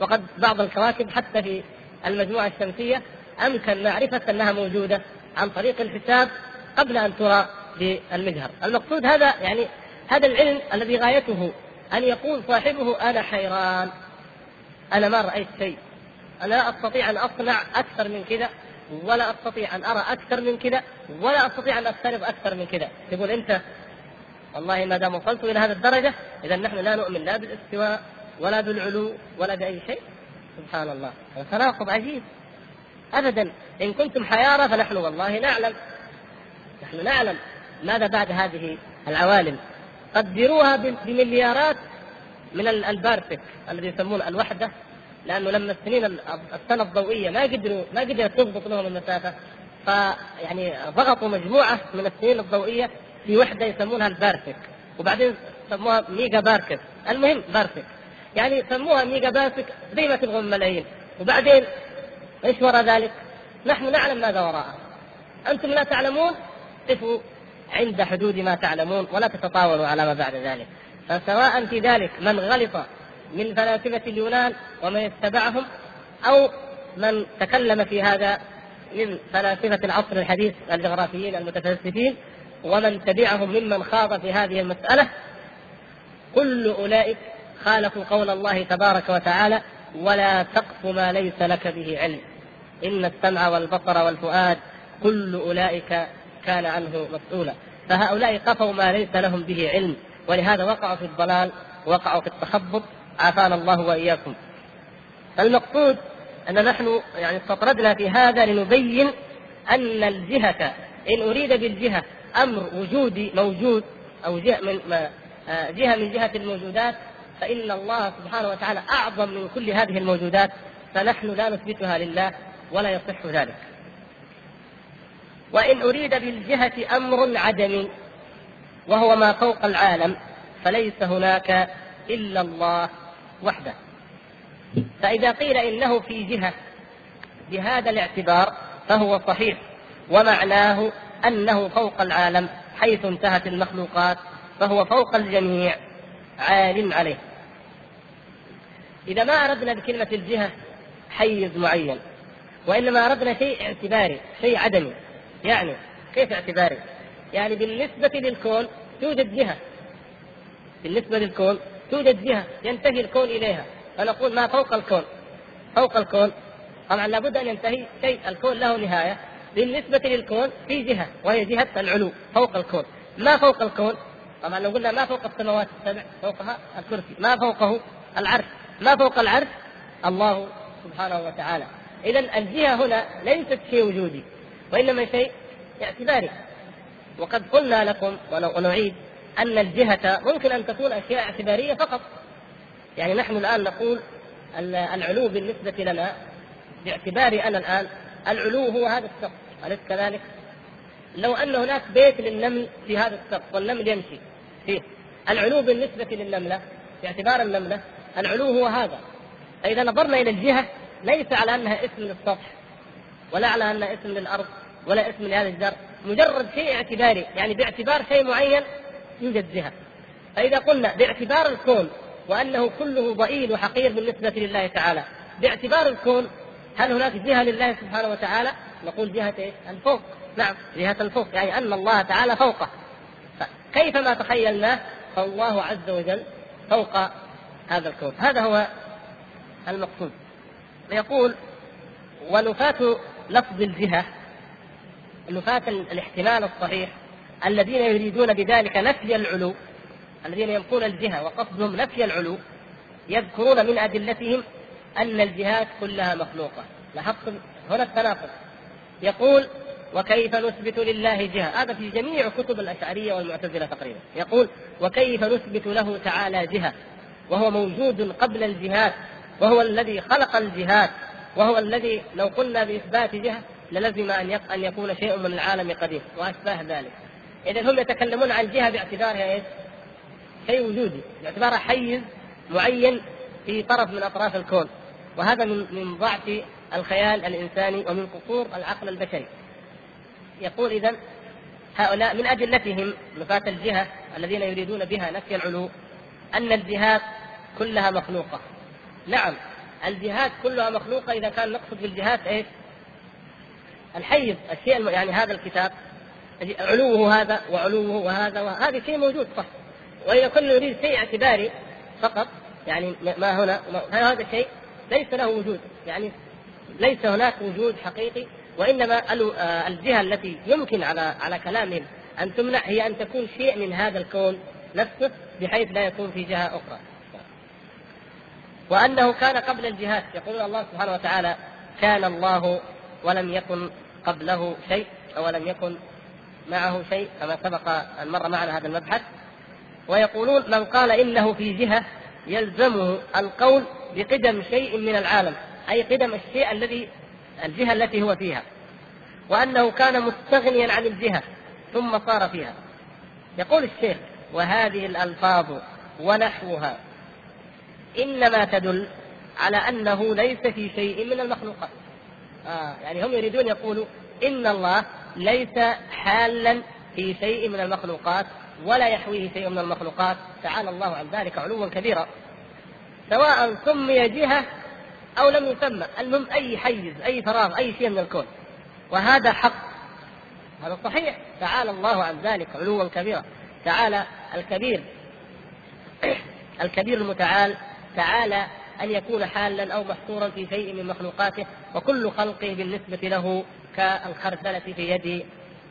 وقد بعض الكواكب حتى في المجموعه الشمسيه امكن معرفه انها موجوده عن طريق الحساب قبل ان ترى بالمجهر. المقصود هذا، يعني هذا العلم الذي غايته ان يقول صاحبه انا حيران، انا ما رايت شيء، انا لا استطيع ان اصنع اكثر من كذا، ولا استطيع ان ارى اكثر من كذا، ولا استطيع ان اقترب اكثر من كذا. تقول انت والله ما دام وصلت الى هذه الدرجه اذا نحن لا نؤمن لا بالاستواء ولا بالعلو ولا باي شيء. سبحان الله، تناقض عجيب. ابدا، ان كنتم حياره فنحن والله نعلم، نحن نعلم ماذا بعد هذه العوالم. قدروها بمليارات من البارسك الذي يسمونه الوحده، لانه لما السنين السنه الضوئيه ما قدروا ما قدرت تضبط لهم المسافه، فيعني ضغطوا مجموعه من السنين الضوئيه في وحده يسمونها البارسك، وبعدين سموها ميجا بارسك، المهم بارسك، يعني سموها ميجا بارسك زي ما تبغوا ملايين. وبعدين ايش وراء ذلك؟ نحن نعلم ماذا وراءه، انتم لا تعلمون، قفوا عند حدود ما تعلمون ولا تتطاولوا على ما بعد ذلك. فسواء في ذلك من غلط من فلاسفة اليونان ومن اتبعهم، او من تكلم في هذا من فلاسفة العصر الحديث الجغرافيين المتفلسفين ومن تبعهم ممن خاض في هذه المسألة، كل اولئك خالفوا قول الله تبارك وتعالى: ولا تقف ما ليس لك به علم إن السمع والبصر والفؤاد كل أولئك كان عنه مسؤولا. فهؤلاء قفوا ما ليس لهم به علم، ولهذا وقعوا في الضلال، وقعوا في التخبط، عافانا الله وإياكم. فالمقصود أن نحن يعني استطردنا في هذا لنبين أن الجهة، إن أريد بالجهة أمر وجودي موجود أو جهة من جهة من جهة الموجودات، فإن الله سبحانه وتعالى أعظم من كل هذه الموجودات، فنحن لا نثبتها لله ولا يصح ذلك. وإن أريد بالجهة أمر عدمي وهو ما فوق العالم، فليس هناك إلا الله وحده. فإذا قيل إنه في جهة بهذا الاعتبار فهو صحيح، ومعناه أنه فوق العالم حيث انتهت المخلوقات، فهو فوق الجميع عالم عليه. إذا ما أردنا بكلمة الجهة حيز معين، وإنما أردنا شيء اعتباري، شيء عدمي. يعني كيف اعتباري؟ يعني بالنسبة للكون توجد جهة، بالنسبة للكون توجد جهة ينتهي الكون إليها، فنقول ما فوق الكون. فوق الكون طبعا لابد أن ينتهي شيء، الكون له نهاية. بالنسبة للكون في جهة وهي جهة العلو فوق الكون. ما فوق الكون طبعا لو قلنا ما فوق السماوات السبع فوقها الكرسي، ما فوقه العرش، ما فوق العرش الله سبحانه وتعالى. إذن الجهة هنا ليست شيء وجودي، وإنما شيء اعتباري. وقد قلنا لكم ونعيد أن الجهة ممكن أن تكون أشياء اعتبارية فقط، يعني نحن الآن نقول العلو بالنسبة لنا باعتباري أنا الآن العلو هو هذا السقف، أليس كذلك؟ لو أن هناك بيت للنمل في هذا السقف والنمل يمشي فيه، العلو بالنسبة للنملة باعتبار النملة العلو هو هذا. فإذا نظرنا إلى الجهة ليس على أنها اسم للسطح ولا على أنها اسم للأرض ولا اسم لهذا الجر، مجرد شيء اعتباري، يعني باعتبار شيء معين يوجد جهة. فإذا قلنا باعتبار الكون وأنه كله ضئيل وحقير بالنسبة لله تعالى، باعتبار الكون هل هناك جهة لله سبحانه وتعالى؟ نقول جهة الفوق، نعم جهة الفوق، يعني أن الله تعالى فوقه. فكيفما تخيلناه فالله عز وجل فوق هذا الكون، هذا هو المقصود. يقول ونفاة لفظ الجهة، نفاة الاحتمال الصحيح الذين يريدون بذلك نفي العلو، الذين ينفون الجهة وقصدهم نفي العلو، يذكرون من أدلتهم أن الجهات كلها مخلوقة. لاحظتم هنا التناقض. يقول وكيف نثبت لله جهة، هذا في جميع كتب الأشعرية والمعتزلة تقريبا. يقول وكيف نثبت له تعالى جهة وهو موجود قبل الجهات، وهو الذي خلق الجهات، وهو الذي لو قلنا بإثبات جهة للزم أن يكون شيء من العالم قديم وأشباه ذلك. إذن هم يتكلمون عن جهة باعتبارها إيش؟ شيء وجودي، باعتبارها حيز معين في طرف من أطراف الكون، وهذا من ضعف الخيال الإنساني ومن قصور العقل البشري. يقول إذن هؤلاء من أدلتهم نفاة الجهة الذين يريدون بها نفي العلو أن الجهات كلها مخلوقة. نعم الجهات كلها مخلوقة إذا كان نقصد بالجهات إيش؟ الحيز، الشيء، يعني هذا الكتاب علوه هذا وعلوه وهذا وهذا شيء موجود صح. وإذا كنا نريد شيء اعتباري فقط، يعني ما هنا هذا الشيء ليس له وجود، يعني ليس هناك وجود حقيقي، وإنما الجهة التي يمكن على على كلامهم أن تمنع هي أن تكون شيء من هذا الكون نفسه بحيث لا يكون في جهة أخرى، وأنه كان قبل الجهات. يقول الله سبحانه وتعالى كان الله ولم يكن قبله شيء أو لم يكن معه شيء، كما سبق أن مر معنا هذا المبحث. ويقولون من قال إنه في جهة يلزمه القول بقدم شيء من العالم، أي قدم الشيء الذي الجهة التي هو فيها، وأنه كان مستغنيا عن الجهة ثم صار فيها. يقول الشيخ وهذه الألفاظ ونحوها إنما تدل على أنه ليس في شيء من المخلوقات. آه يعني هم يريدون يقولوا إن الله ليس حالا في شيء من المخلوقات ولا يحويه شيء من المخلوقات، تعالى الله عن ذلك علوا كبيرا، سواء سمي جهة أو لم يسمى، المهم أي حيز، أي فراغ، أي شيء من الكون. وهذا حق، هذا صحيح، تعالى الله عن ذلك علوا كبيرا، تعالى الكبير الكبير المتعال، تعالى أن يكون حالا أو محصورا في شيء من مخلوقاته، وكل خلقه بالنسبة له كالخردلة في يد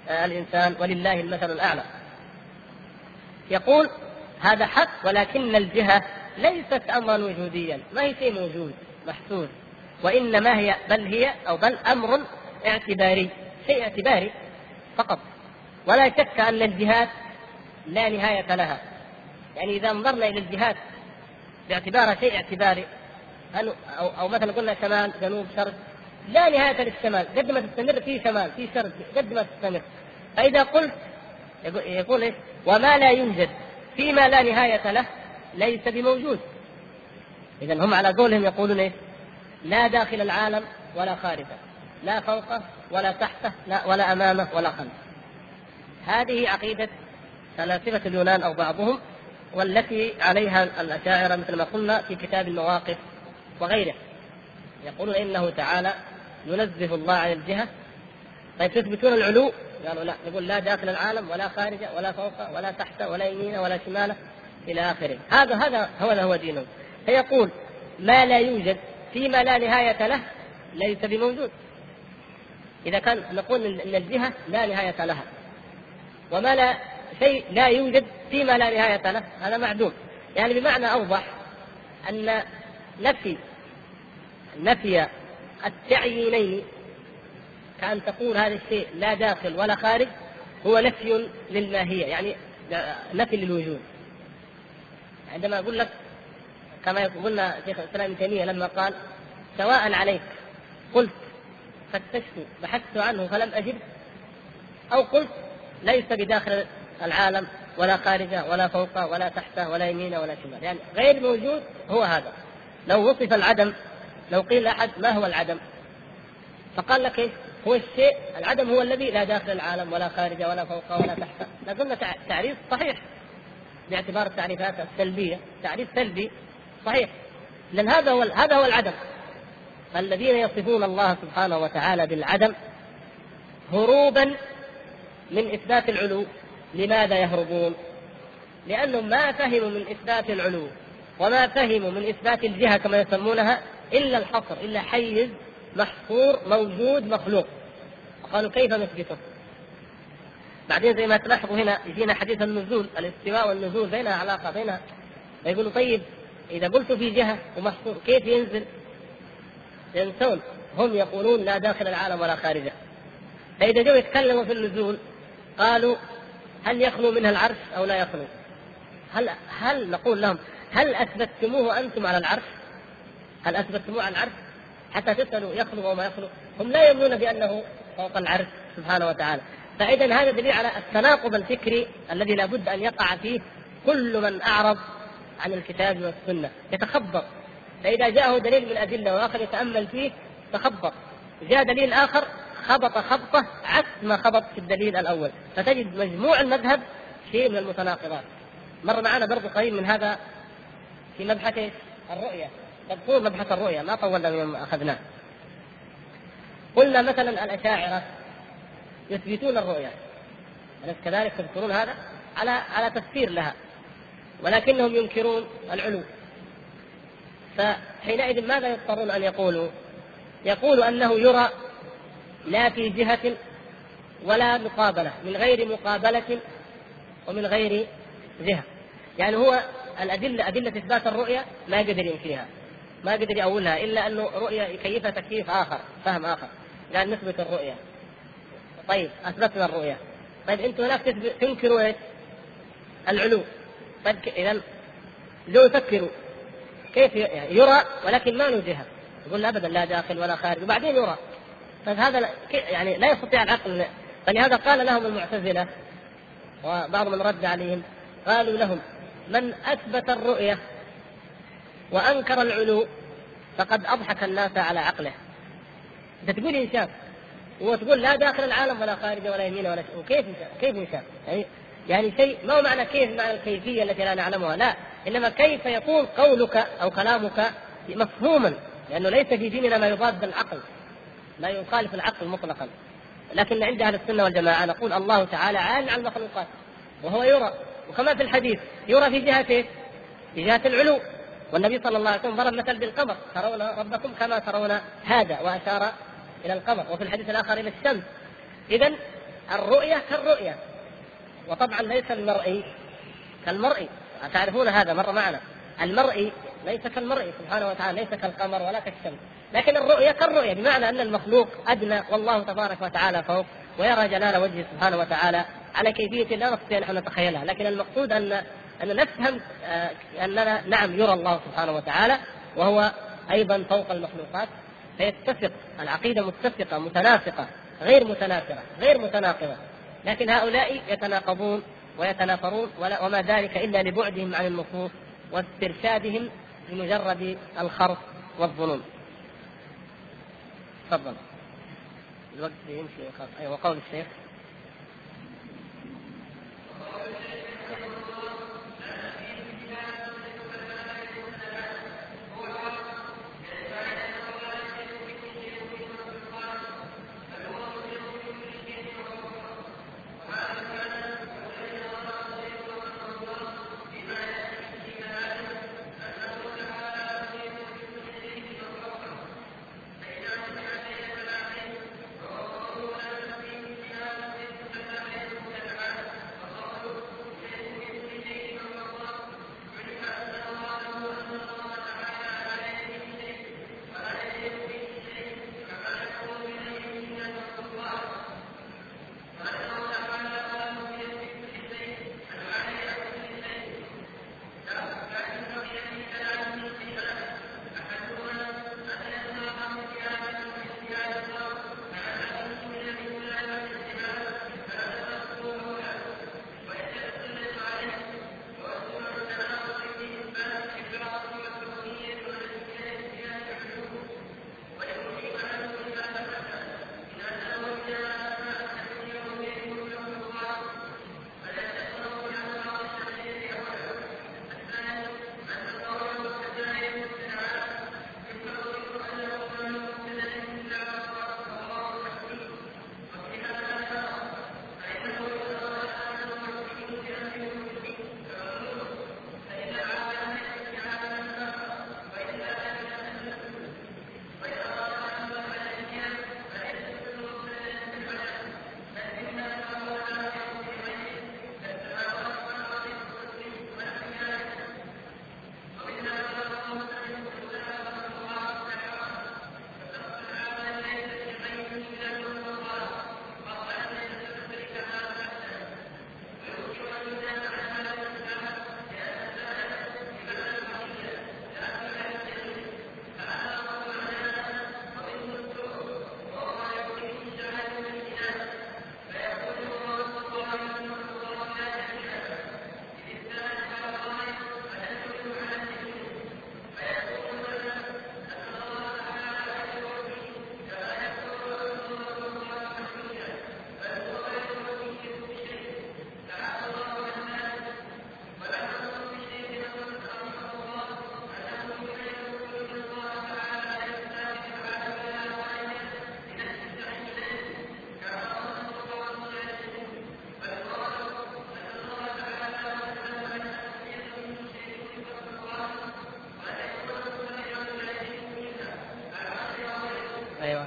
الإنسان، ولله المثل الأعلى. يقول هذا حق، ولكن الجهة ليست أمرا وجوديا، ما هي شيء موجود محصور، وإنما هي بل هي أو بل أمر اعتباري، شيء اعتباري فقط. ولا شك أن الجهات لا نهاية لها، يعني إذا انظرنا إلى الجهات باعتبارها شيء اعتباري، أو, أو مثلا قلنا شمال جنوب شرق، لا نهاية للشمال، قد ما تستمر في شمال في شرق، قد ما تستمر. فإذا قلت يقول إيه؟ وما لا يوجد فيما لا نهاية له ليس بموجود. إذن هم على قولهم يقولون إيه؟ لا داخل العالم ولا خارجه، لا فوقه ولا تحته، لا ولا أمامه ولا خلفه. هذه عقيدة فلاسفة اليونان أو بعضهم، والتي عليها الأشاعرة مثل ما قلنا في كتاب المواقف وغيره. يقولون إنه تعالى ينزه الله عن الجهة. طيب تثبتون العلو؟ قالوا لا، نقول لا داخل العالم ولا خارجه ولا فوقه ولا تحته ولا يمينه ولا شماله إلى آخره. هذا هذا هو هو دينه. فيقول ما لا يوجد فيما لا نهاية له ليس بموجود. إذا كان نقول إن الجهة لا نهاية لها، وما لا شيء لا يوجد فيما لا نهاية له، هذا معدوم. يعني بمعنى أوضح أن نفي نفي التعيينين، كأن تقول هذا الشيء لا داخل ولا خارج، هو نفي للماهية، يعني نفي للوجود. عندما أقول لك كما قلنا شيخ الاسلام ابن تيميه لما قال سواء عليك قلت فتشتي بحثت عنه فلم اجد، او قلت ليس بداخل العالم ولا خارجه ولا فوقه ولا تحته ولا يمينه ولا شمال، يعني غير موجود هو هذا. لو وصف العدم، لو قيل احد ما هو العدم فقال لك ايه هو الشيء، العدم هو الذي لا داخل العالم ولا خارجه ولا فوقه ولا تحته، لازلنا تعريف صحيح باعتبار التعريفات السلبيه، تعريف سلبي صحيح، لان هذا هو هذا هو العدم. الذين يصفون الله سبحانه وتعالى بالعدم هروبا من اثبات العلو، لماذا يهربون؟ لانهم ما فهموا من اثبات العلو وما فهموا من اثبات الجهه كما يسمونها الا الحصر، الا حيز محصور موجود مخلوق، قالوا كيف نثبته؟ بعدين زي ما تلاحظوا هنا يجينا حديث النزول، الاستواء والنزول بينها علاقه بينها، فيقولوا طيب اذا قلت في جهه ومحصور كيف ينزل؟ ينسون، هم يقولون لا داخل العالم ولا خارجه. فاذا جاءوا يتكلموا في النزول قالوا هل يخلو منها العرش او لا يخلو؟ هل هل نقول لهم هل اثبتتموه انتم على العرش؟ هل اثبتتموه على العرش حتى تسالوا يخلو او ما يخلو؟ هم لا يؤمنون بانه فوق العرش سبحانه وتعالى. فاذا هذا دليل على التناقض الفكري الذي لا بد ان يقع فيه كل من اعرض عن الكتاب والسنه، يتخبط. فاذا جاءه دليل من الادله واخر يتامل فيه تخبط، جاء دليل اخر خبط خبطه عكس ما خبط في الدليل الاول، فتجد مجموع المذهب شيء من المتناقضات. مر معنا برضه قليل من هذا في مبحث الرؤيه، تذكرون مبحث الرؤيه ما طولنا مما اخذناه. قلنا مثلا الاشاعره يثبتون الرؤيه، أليس كذلك؟ تذكرون هذا على على تفسير لها، ولكنهم ينكرون العلو. فحينئذ ماذا يضطرون ان يقولوا؟ يقولوا انه يرى لا في جهه ولا مقابله، من غير مقابله ومن غير جهه، يعني هو الادله ادله اثبات الرؤيه ما قدر ينفيها، ما قدر يقولها الا انه رؤيه يكيفها تكييف اخر، فهم اخر، لان نثبت الرؤيه. طيب اثبتنا الرؤيه، طيب انتم هناك تنكروا ايش؟ العلو. طيب اذا لو تفكروا كيف يرى ولكن ما له جهه، يقول ابدا لا داخل ولا خارج وبعدين يرى، فهذا يعني لا يستطيع العقل. فلهذا قال لهم المعتزله وبعض من رد عليهم، قالوا لهم من اثبت الرؤيه وانكر العلو فقد اضحك الناس على عقله. انت تقول انسان وتقول لا داخل العالم ولا خارجه ولا يمينه ولا شيء، وكيف كيف انسان؟ يعني شيء ما هو معنى كيف، معنى الكيفيه التي لا نعلمها، لا، انما كيف يكون قولك او كلامك مفهوما، لانه ليس في ديننا ما يضاد العقل، لا يخالف العقل مطلقا. لكن عند اهل السنه والجماعه نقول الله تعالى عال على المخلوقات وهو يرى، وكما في الحديث يرى في جهته، في جهه العلو. والنبي صلى الله عليه وسلم ضرب مثل بالقمر، ترون ربكم كما ترون هذا، واشار الى القمر، وفي الحديث الاخر الى الشمس. اذا الرؤيه كالرؤيه، وطبعا ليس المرئي كالمرئي، تعرفون هذا مر معنا، المرئي ليس كالمرئي سبحانه وتعالى، ليس كالقمر ولا كالشمس، لكن الرؤية كالرؤية، بمعنى أن المخلوق أدنى والله تبارك وتعالى فوق، ويرى جلال وجهه سبحانه وتعالى على كيفية لا نستطيع أن نتخيلها. لكن المقصود أن أن نفهم أننا نعم يرى الله سبحانه وتعالى وهو أيضا فوق المخلوقات، فيتفق العقيدة، متفقة متناسقة، غير متنافرة غير متناقضة. لكن هؤلاء يتناقضون ويتنافرون، وما ذلك إلا لبعدهم عن النصوص واسترشادهم بمجرد الخرف والظنون. تفضل، الوقت يمشي خلاص. أيوة، وقول الشيخ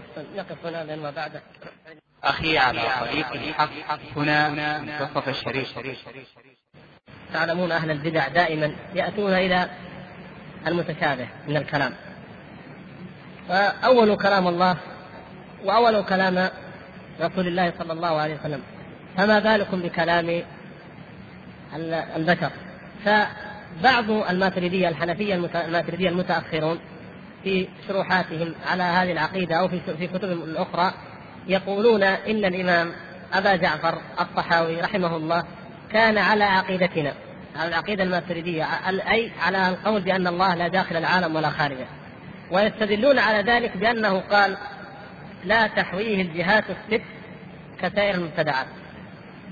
أحسن. نقف هنا لما بعده. أخي على طريق الحق هنا منتصف الشريف. تعلمون أهل البدع دائما يأتون إلى المتشابه من الكلام، فأول كلام الله وأول كلام رسول الله صلى الله عليه وسلم، فما بالكم بكلام البشر. فبعض الماتريدية الحنفية الماتريدية المتأخرون في شروحاتهم على هذه العقيدة أو في كتبهم الأخرى يقولون إن الإمام أبا جعفر الطحاوي رحمه الله كان على عقيدتنا، على العقيدة الماتريدية، أي على القول بأن الله لا داخل العالم ولا خارجه، ويستدلون على ذلك بأنه قال لا تحويه الجهات الست كسائر المبتدعات.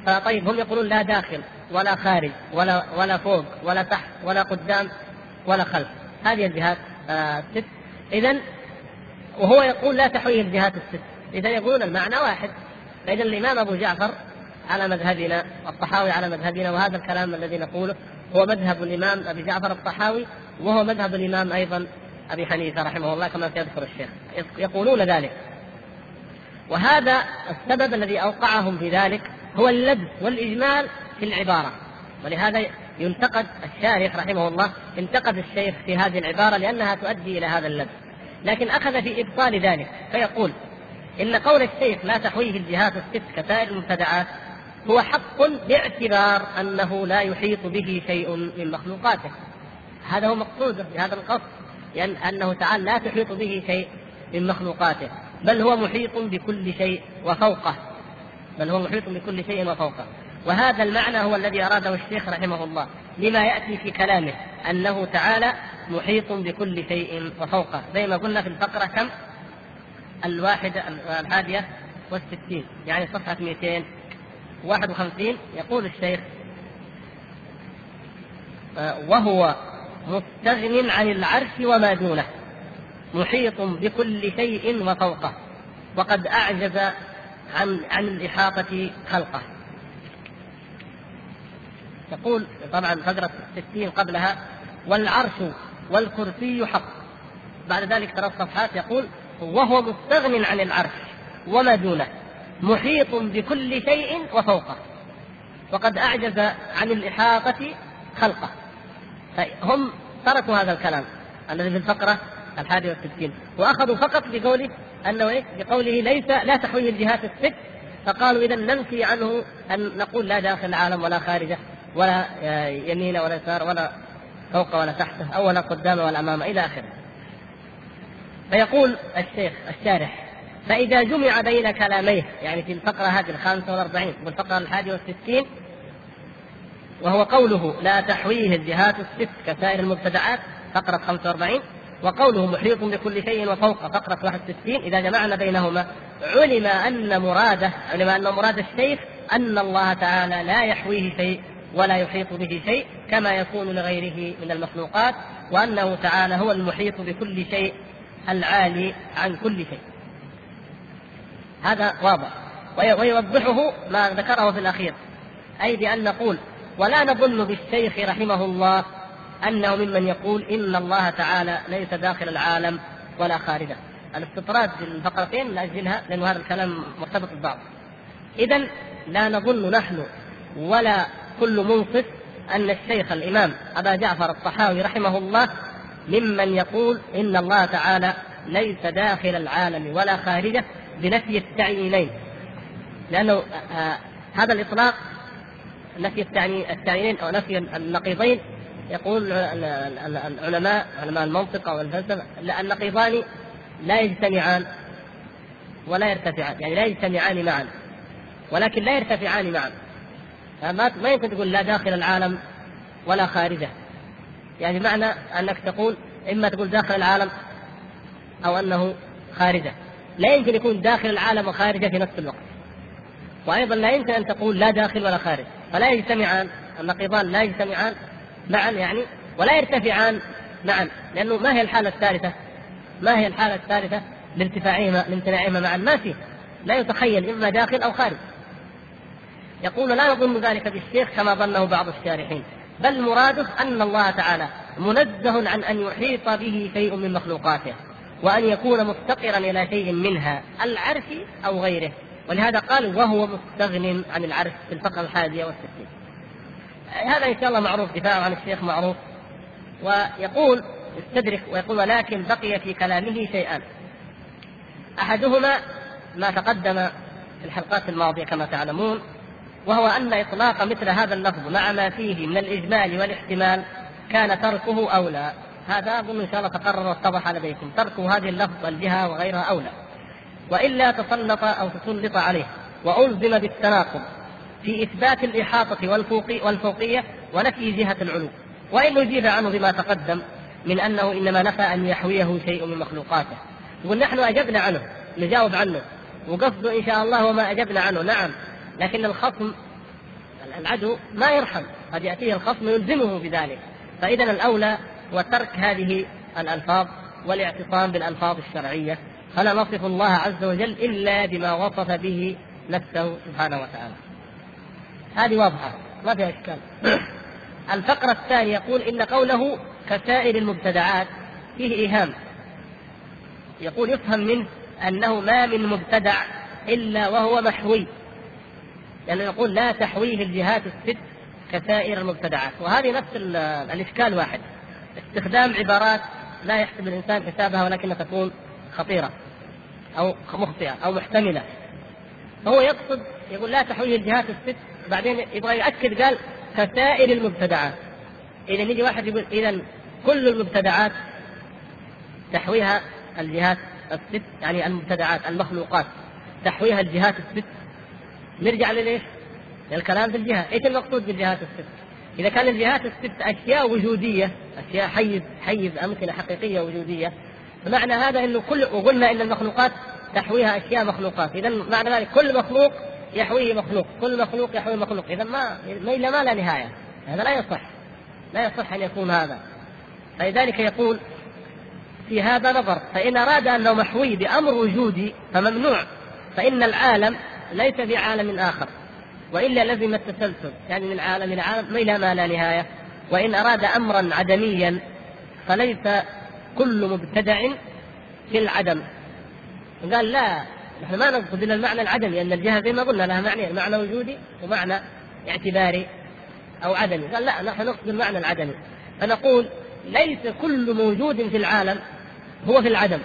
فطيب هم يقولون لا داخل ولا خارج ولا ولا فوق ولا تحت ولا قدام ولا خلف، هذه الجهات الست. إذن وهو يقول لا تحويه الجهات الست، إذن يقولون المعنى واحد. فإذن الإمام أبو جعفر على مذهبنا، الطحاوي على مذهبنا، وهذا الكلام الذي نقوله هو مذهب الإمام أبي جعفر الطحاوي، وهو مذهب الإمام أيضا أبي حنيفة رحمه الله كما سيذكر الشيخ، يقولون ذلك. وهذا السبب الذي أوقعهم في ذلك هو اللبس والإجمال في العبارة، ولهذا ينتقد الشارح رحمه الله، انتقد الشيخ في هذه العبارة لأنها تؤدي إلى هذا اللبس، لكن أخذ في إبطال ذلك، فيقول إن قول الشيخ لا تحويه الجهات الست كسائر المبتدعات هو حق باعتبار أنه لا يحيط به شيء من مخلوقاته. هذا هو مقصوده بهذا القصد، لأن أنه تعالى لا تحيط به شيء من مخلوقاته، بل هو محيط بكل شيء وفوقه، بل هو محيط بكل شيء وفوقه. وهذا المعنى هو الذي أراده الشيخ رحمه الله لما يأتي في كلامه، أنه تعالى محيط بكل شيء وفوقه، زي ما قلنا في الفقرة كم الواحدة الحادية والستين، يعني صفحة مئتين واحد وخمسين. يقول الشيخ وهو مستغن عن العرش وما دونه، محيط بكل شيء وفوقه، وقد أعجز عن عن الإحاطة خلقه. يقول طبعا فقرة ستين قبلها والعرش والكرسي حق، بعد ذلك ثلاث صفحات يقول وهو مستغن عن العرش وما دونه، محيط بكل شيء وفوقه، وقد أعجز عن الإحاطة خلقه. فهم تركوا هذا الكلام الذي في الفقرة الحادية والستين، وأخذوا فقط بقوله أنه إيه؟ بقوله ليس لا تحويه الجهات الست، فقالوا إذا ننفي عنه أن نقول لا داخل العالم ولا خارجه ولا يمين ولا يسار ولا فوق ولا تحته أو ولا قدامه ولا أمامه إلى آخره. فيقول الشيخ الشارح فإذا جمع بين كلاميه، يعني في الفقرة هذه الخامسة والأربعين والفقرة الحادية والستين، وهو قوله لا تحويه الجهات الست كسائر المبتدعات فقرة خمسة وأربعين، وقوله محيط بكل شيء وفوقه فقرة واحد وستين، إذا جمعنا بينهما علم أن مراده علم أن مراد الشيخ أن الله تعالى لا يحويه شيء ولا يحيط به شيء كما يكون لغيره من المخلوقات، وأنه تعالى هو المحيط بكل شيء العالي عن كل شيء. هذا واضح، ويوضحه ما ذكره في الأخير، أي بأن نقول ولا نظن بالشيخ رحمه الله أنه ممن يقول إن الله تعالى ليس داخل العالم ولا خارجه. الاستطراد في الفقرتين نأجلها لأن هذا الكلام مرتبط ببعض. إذن لا نظن نحن ولا كل منصف أن الشيخ الإمام أبا جعفر الطحاوي رحمه الله ممن يقول إن الله تعالى ليس داخل العالم ولا خارجه بنفي التعيينين، لأنه هذا الإطلاق نفي التعيينين أو نفي النقيضين، يقول العلماء علماء المنطق والفلسفة النقيضان لا يجتمعان ولا يرتفعان، يعني لا يجتمعان معا ولكن لا يرتفعان معا. ما يمكن تقول لا داخل العالم ولا خارجه، يعني معنى أنك تقول إما تقول داخل العالم أو أنه خارجه، لا يمكن يكون داخل العالم وخارجه في نفس الوقت، وأيضا لا يمكن أن تقول لا داخل ولا خارج، فلا يجتمعان النقيضان، لا يجتمعان معا يعني ولا يرتفعان معا، لأنه ما هي الحالة الثالثة ما هي الحالة الثالثة لارتفاعهما لامتناعهما معا؟ ما فيه، لا يتخيل إما داخل أو خارج. يقول لا نظن ذلك بالشيخ كما ظنه بعض الشارحين، بل مراده أن الله تعالى منزه عن أن يحيط به شيء من مخلوقاته، وأن يكون مفتقرا إلى شيء منها العرف أو غيره، ولهذا قال وهو مستغن عن العرف في الفقرة الحادية والستين. هذا إن شاء الله معروف، دفاع عن الشيخ معروف. ويقول يستدرك ويقول ولكن بقي في كلامه شيئان، أحدهما ما تقدم في الحلقات الماضية كما تعلمون، وهو أن إطلاق مثل هذا اللفظ مع ما فيه من الإجمال والاحتمال كان تركه أولى. هذا أظن إن شاء الله تقرر واتضح لديكم، ترك هذه اللفظ الجهة وغيرها أولى، وإلا تسلط أو تسلط عليه وألزم بالتناقض في إثبات الإحاطة والفوقية ونفي جهة العلو، وإن أجيب عنه بما تقدم من أنه إنما نفى أن يحويه شيء من مخلوقاته. يقول نحن أجبنا عنه، نجاوب عنه، وقصده إن شاء الله وما أجبنا عنه نعم، لكن الخصم العدو ما يرحم، قد يأتيه الخصم يلزمه بذلك. فإذا الأولى وترك هذه الألفاظ والاعتصام بالألفاظ الشرعية، فلا نصف الله عز وجل إلا بما وصف به نفسه سبحانه وتعالى. هذه واضحة ما فيها إشكال. الفقرة الثانية يقول إن قوله كسائر المبتدعات فيه إيهام، يقول يفهم منه أنه ما من مبتدع إلا وهو محوي، لأنه يعني يقول لا تحويه الجهات الست كسائر المبتدعات، وهذه نفس الإشكال واحد، استخدام عبارات لا يحسب الإنسان حسابها ولكنها تكون خطيرة أو مخطئة أو محتملة. فهو يقصد يقول لا تحويه الجهات الست، بعدين يبغى يأكد قال كسائر المبتدعات. إذا يجي واحد يقول إذا كل المبتدعات تحويها الجهات الست، يعني المبتدعات المخلوقات تحويها الجهات الست، نرجع للإيش؟ للكلام في الجهة. إيش المقصود بالجهات الست؟ إذا كان الجهات الست أشياء وجودية، أشياء حيز حيز أمثلة حقيقية وجودية، فمعنى هذا إنه كل، وقلنا إن المخلوقات تحويها أشياء مخلوقات، إذا معنى ذلك كل مخلوق يحويه مخلوق، كل مخلوق يحوي مخلوق، إذا ما إلى ما لا نهاية. هذا لا يصح، لا يصح أن يكون هذا. فلذلك يقول في هذا نظر، فإن أراد أنه محوي بأمر وجودي فممنوع، فإن العالم ليس في عالم آخر، وإلا لزم التسلسل، يعني من عالم إلى عالم إلى ما لا نهاية. وإن أراد أمرا عدميا فليس كل مبتدع في العدم. قال لا، نحن ما نقصد إلا المعنى العدمي، لأن الجهة زي ما قلنا لها معنى، معنى وجودي ومعنى اعتباري أو عدمي. قال لا، نحن نقصد المعنى العدمي، فنقول ليس كل موجود في العالم هو في العدم.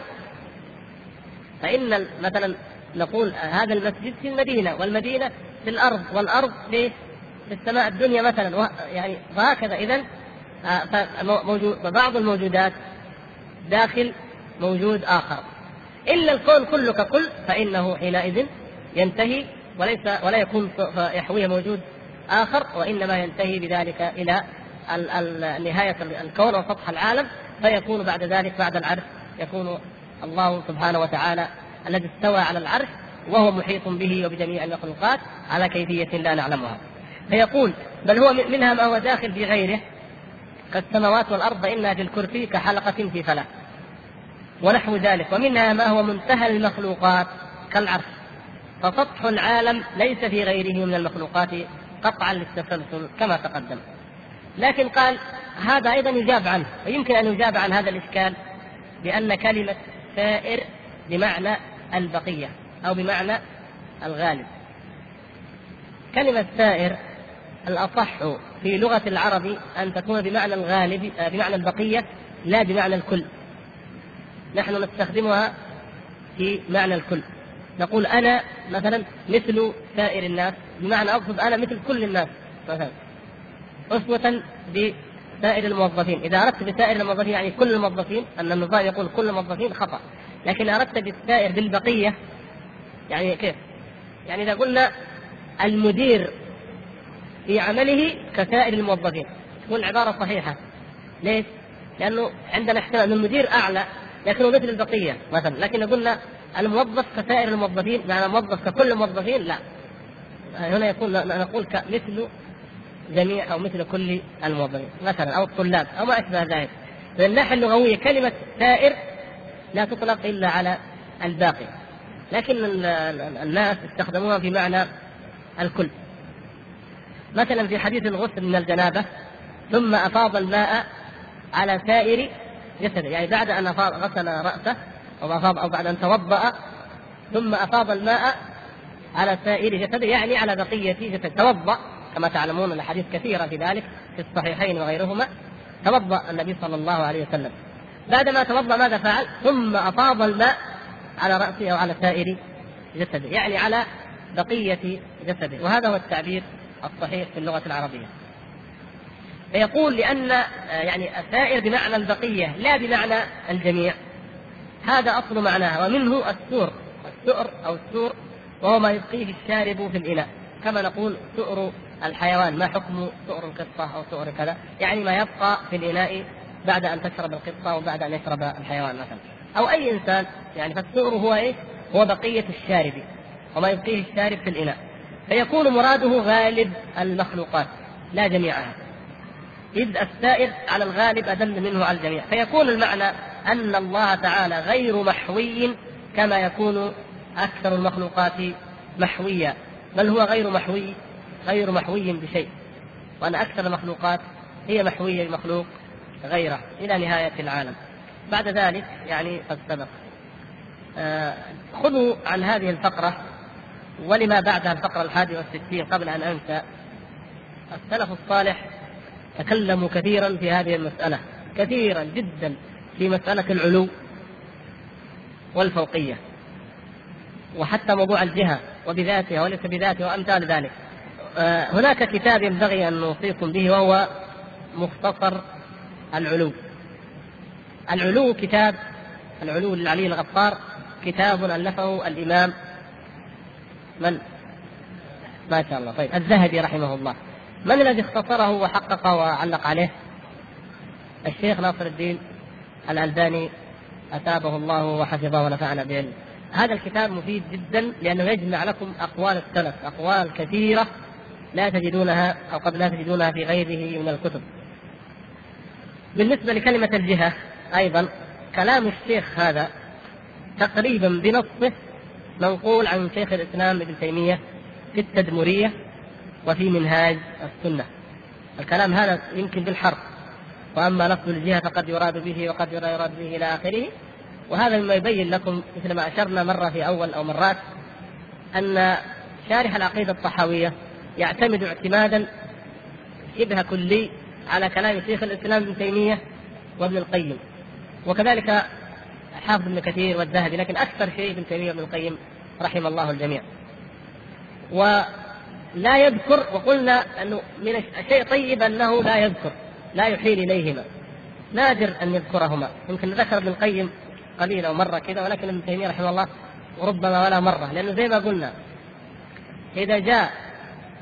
فإن مثلا نقول هذا المسجد في المدينة، والمدينة في الأرض، والأرض في السماء الدنيا مثلا، يعني وهكذا. إذن بعض الموجودات داخل موجود آخر، إلا الكون كله ككل فإنه حينئذ ينتهي، وليس ولا يكون يحويه موجود آخر، وإنما ينتهي بذلك إلى نهاية الكون وسطح العالم. فيكون بعد ذلك، بعد العرش، يكون الله سبحانه وتعالى الذي استوى على العرش وهو محيط به وبجميع المخلوقات على كيفية لا نعلمها. فيقول بل هو منها ما هو داخل في غيره، كالسماوات والأرض فإنها في الكرسي كحلقة في فلك ونحو ذلك، ومنها ما هو منتهى المخلوقات كالعرش، فسطح العالم ليس في غيره من المخلوقات قطعا للتسلسل كما تقدم. لكن قال هذا أيضا يجاب عنه، ويمكن أن يجاب عن هذا الإشكال بأن كلمة سائر بمعنى البقية أو بمعنى الغالب. كلمة سائر الأصح في لغة العرب أن تكون بمعنى الغالب، بمعنى البقية، لا بمعنى الكل. نحن نستخدمها في معنى الكل، نقول أنا مثلا مثل سائر الناس، بمعنى أقصد أنا مثل كل الناس مثلا، أسوة بسائر الموظفين. إذا أردت بسائر الموظفين يعني كل الموظفين، أن النظام يقول كل الموظفين خطأ، لكن أردت بالسائر بالبقية يعني كيف؟ يعني إذا قلنا المدير في عمله كسائر الموظفين تكون العبارة صحيحة. ليش؟ لأنه عندنا احتمال أن المدير أعلى لكنه مثل البقية مثلا، لكن قلنا الموظف كسائر الموظفين يعني موظف ككل الموظفين، لا، هنا يكون نقول كمثل جميع أو مثل كل الموظفين مثلا، أو الطلاب أو ما أشبه ذلك. من الناحية اللغوية كلمة سائر لا تطلق إلا على الباقي، لكن الناس استخدموها في معنى الكل. مثلا في حديث الغسل من الجنابة، ثم أفاض الماء على سائر جسده، يعني بعد أن غسل رأسه أو أفاض أو بعد أن توضأ ثم أفاض الماء على سائر جسده، يعني على بقية جسده. توضأ كما تعلمون الأحاديث كثيرة في ذلك في الصحيحين وغيرهما. توضأ النبي صلى الله عليه وسلم، بعدما توضأ ماذا فعل؟ ثم أفاض الماء على رأسه أو على سائر جسده، يعني على بقية جسده. وهذا هو التعبير الصحيح في اللغة العربية. فيقول لأن يعني السائر بمعنى البقية لا بمعنى الجميع، هذا أصل معناها. ومنه السور، السؤر أو السور، وهو ما يبقيه الشارب في الإناء، كما نقول سؤر الحيوان، ما حكم سؤر القطة أو سؤر كذا، يعني ما يبقى في الإناء بعد أن تشرب القطة وبعد أن يشرب الحيوان مثلا أو أي إنسان. يعني فالسؤر هو إيه؟ هو بقية الشارب وما يبقيه الشارب في الإناء، فيكون مراده غالب المخلوقات لا جميعها، إذ السائر على الغالب أدل منه على الجميع. فيكون المعنى أن الله تعالى غير محوي كما يكون أكثر المخلوقات محوية، بل هو غير محوي، غير محوي بشيء، وأن أكثر المخلوقات هي محوية المخلوق غيره إلى نهاية العالم. بعد ذلك يعني قد سبق. آه خذوا عن هذه الفقرة ولما بعدها الفقرة الحادية والستين، قبل أن أنسى، السلف الصالح تكلموا كثيرا في هذه المسألة، كثيرا جدا، في مسألة العلو والفوقية، وحتى موضوع الجهة وبذاتها وليس بذاتها وأمثال ذلك. هناك كتاب ينبغي أن نوصيكم به وهو مختصر العلو. العلو كتاب العلو للعلي الغفار، كتاب ألفه الإمام من ما شاء الله طيب الذهبي رحمه الله. من الذي اختصره وحققه وعلق عليه؟ الشيخ ناصر الدين الألباني، أتابه الله وحفظه ونفعنا به. هذا الكتاب مفيد جدا لأنه يجمع لكم أقوال السلف، أقوال كثيرة لا تجدونها أو قد لا تجدونها في غيره من الكتب. بالنسبة لكلمة الجهة أيضا، كلام الشيخ هذا تقريبا بنصه منقول عن شيخ الإسلام ابن تيمية في التدمرية وفي منهاج السنة. الكلام هذا يمكن بالحرف، وأما لفظ الجهة فقد يراد به وقد لا يراد به إلى آخره. وهذا مما يبين لكم مثل ما أشرنا مرة في أول أو مرات أن شارح العقيدة الطحاوية يعتمد اعتمادا شبه كلي على كلام شيخ الإسلام ابن تيمية وابن القيم، وكذلك حافظ ابن كثير والذهبي، لكن أكثر شيء ابن تيمية وابن القيم رحم الله الجميع. ولا يذكر، وقلنا أنه من الشيء طيب أنه لا يذكر، لا يحيل إليهما، نادر أن يذكرهما. يمكن ذكر ابن القيم قليلا ومرة كذا، ولكن ابن تيمية رحمه الله ربما ولا مرة، لأنه زي ما قلنا إذا جاء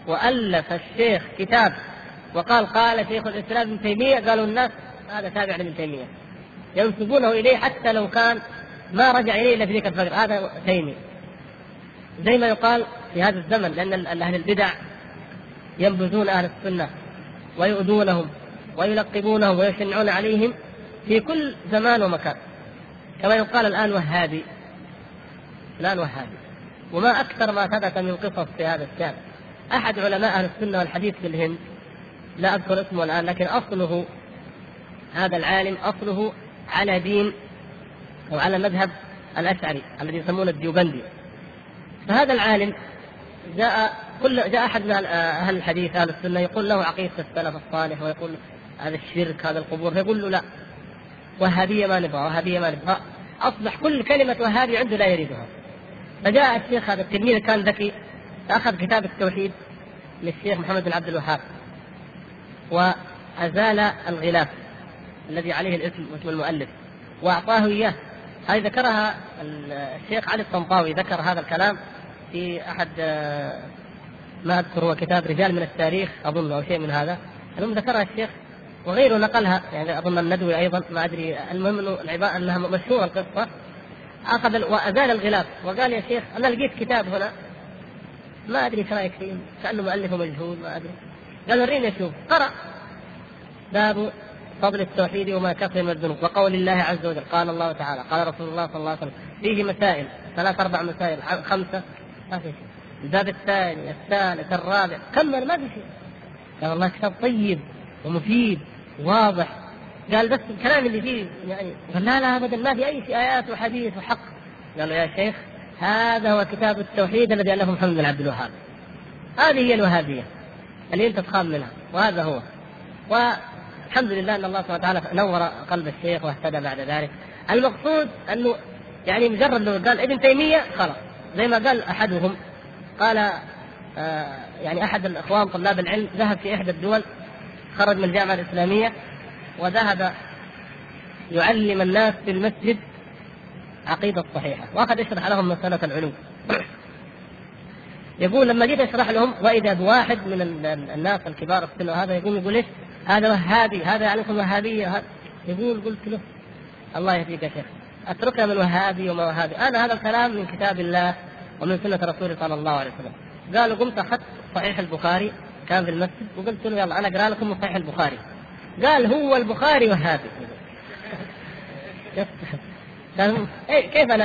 وألف الشيخ كتاب وقال قال شيخ الإسلام ابن تيمية، قالوا الناس هذا تابع لابن تيمية، ينسبونه إليه حتى لو كان ما رجع إليه إلا في ذيك الفترة، هذا تيمي، زي ما يقال في هذا الزمن، لأن أهل البدع ينبذون أهل السنة ويؤذونهم ويلقبونهم ويشنعون عليهم في كل زمان ومكان، كما يقال الآن وهابي، الآن وهابي. وما أكثر ما ثبت من قصص في هذا الشأن. أحد علماء أهل السنة والحديث في الهند، لا أذكر اسمه الآن، لكن أصله هذا العالم أصله على دين أو على مذهب الأشعري الذي يسمونه الديوبندي. فهذا العالم جاء كل جاء أحد من أهل الحديث أهل السنة يقول له عقيدة السلف الصالح، ويقول هذا الشرك، هذا القبور، فيقول له لا، وهابية ما نبغى، وهابية ما نبغى. أصبح كل كلمة وهابي عنده لا يريدها. فجاء الشيخ هذا التلميذ كان ذكي، فأخذ كتاب التوحيد للشيخ محمد بن عبد الوهاب وأزال الغلاف الذي عليه الاسم واسم المؤلف وأعطاه إياه. هذه ذكرها الشيخ علي الطنطاوي، ذكر هذا الكلام في أحد ما أذكر هو كتاب رجال من التاريخ أظن أو شيء من هذا، المهم ذكرها الشيخ وغيره نقلها، يعني أظن الندوي أيضا ما أدري. المهم أنه العبارة أنها مشهورة القصة. أخذ وأزال الغلاف وقال يا شيخ أنا لقيت كتاب هنا ما أدري شو رأيك فيه، كأنه مؤلفه مجهول ما أدري. قال وريني أشوف. قرأ باب فضل التوحيد وما كفر من الذنوب وقول الله عز وجل، قال الله تعالى قال رسول الله صلى الله عليه وسلم، فيه مسائل، ثلاث أربع مسائل خمسة، ما في شيء. الباب الثاني الثالث الرابع كمل ما في شيء. قال والله كتاب طيب ومفيد واضح قال بس الكلام اللي فيه يعني. قال لا لا أبدا ما في أي آيات وحديث وحق. قالوا يا شيخ هذا هو كتاب التوحيد الذي ألفه محمد بن عبد الوهاب. هذه هي الوهابية اللي أنت تخاف منها، وهذا هو. والحمد لله أن الله سبحانه وتعالى نور قلب الشيخ واهتدى بعد ذلك. المقصود أنه يعني مجرد لو قال ابن تيمية خلاص، زي ما قال أحدهم، قال آه يعني أحد الأخوان طلاب العلم ذهب في إحدى الدول، خرج من الجامعة الإسلامية وذهب يعلم الناس في المسجد عقيدة صحيحة، وقد اشرح لهم مسألة العلوم. يقول لما جيت اشرح لهم واذا بواحد من الناس الكبار السن هذا يقوم يقول ايش هذا وهابي، هذا يعلمكم وهابية. يقول قلت له الله يهديك يا شيخ، اتركنا من وهابي وما وهابي، انا هذا الكلام من كتاب الله ومن سنة رسوله صلى الله عليه وسلم. قالوا قمت اخذت صحيح البخاري، كان في المسجد، وقلت له يلا انا اقرا لكم صحيح البخاري. قال هو البخاري وهابي. كيف انا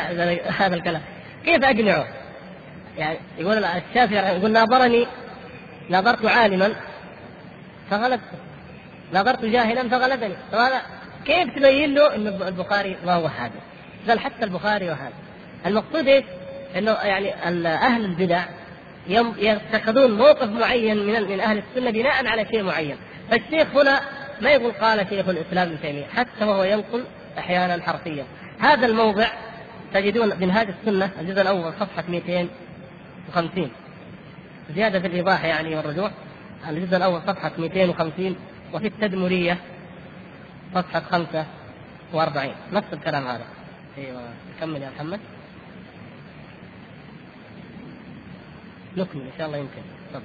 هذا الكلام كيف اقنعه؟ يعني يقول الشافعي يقول ناظرني ناظرت عالما فغلبته، ناظرت جاهلا فغلبني. كيف تبين له ان البخاري ما هو هذا؟ قال حتى البخاري وهذا. المقصود ايش؟ انه يعني اهل البدع يتخذون موقف معين من اهل السنه بناء على شيء معين. فالشيخ هنا ما يقول قال شيخ الاسلام ابن تيميه، حتى وهو ينقل احيانا حرفيا. هذا الموضع تجدون منهاج السنه الجزء الاول صفحه مئتين وخمسين، زياده في الاباحه يعني والرجوع، الجزء الاول صفحه مئتين وخمسين، وفي التدمريه صفحه خمسة وأربعين نفس الكلام هذا. ايوه كمل يا محمد، نكمل ان شاء الله يمكن. طب.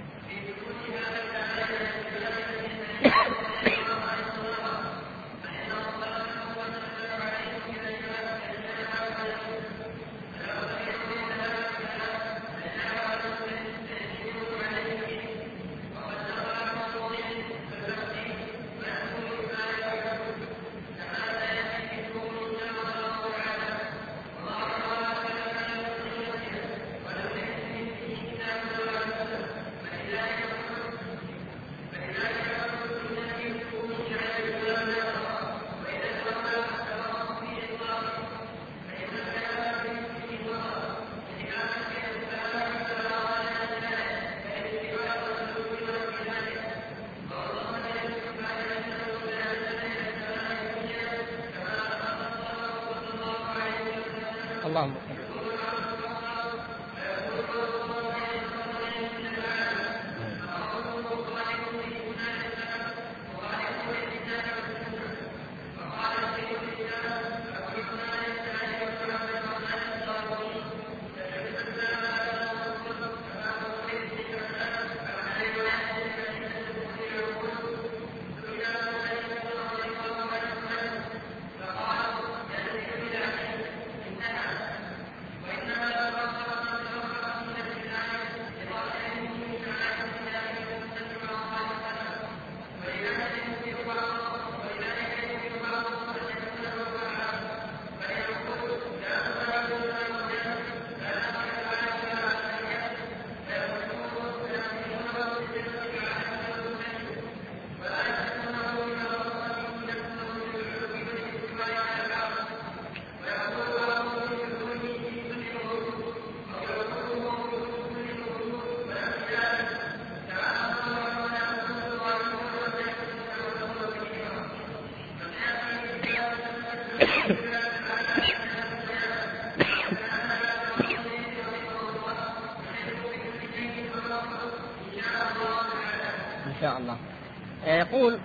يقول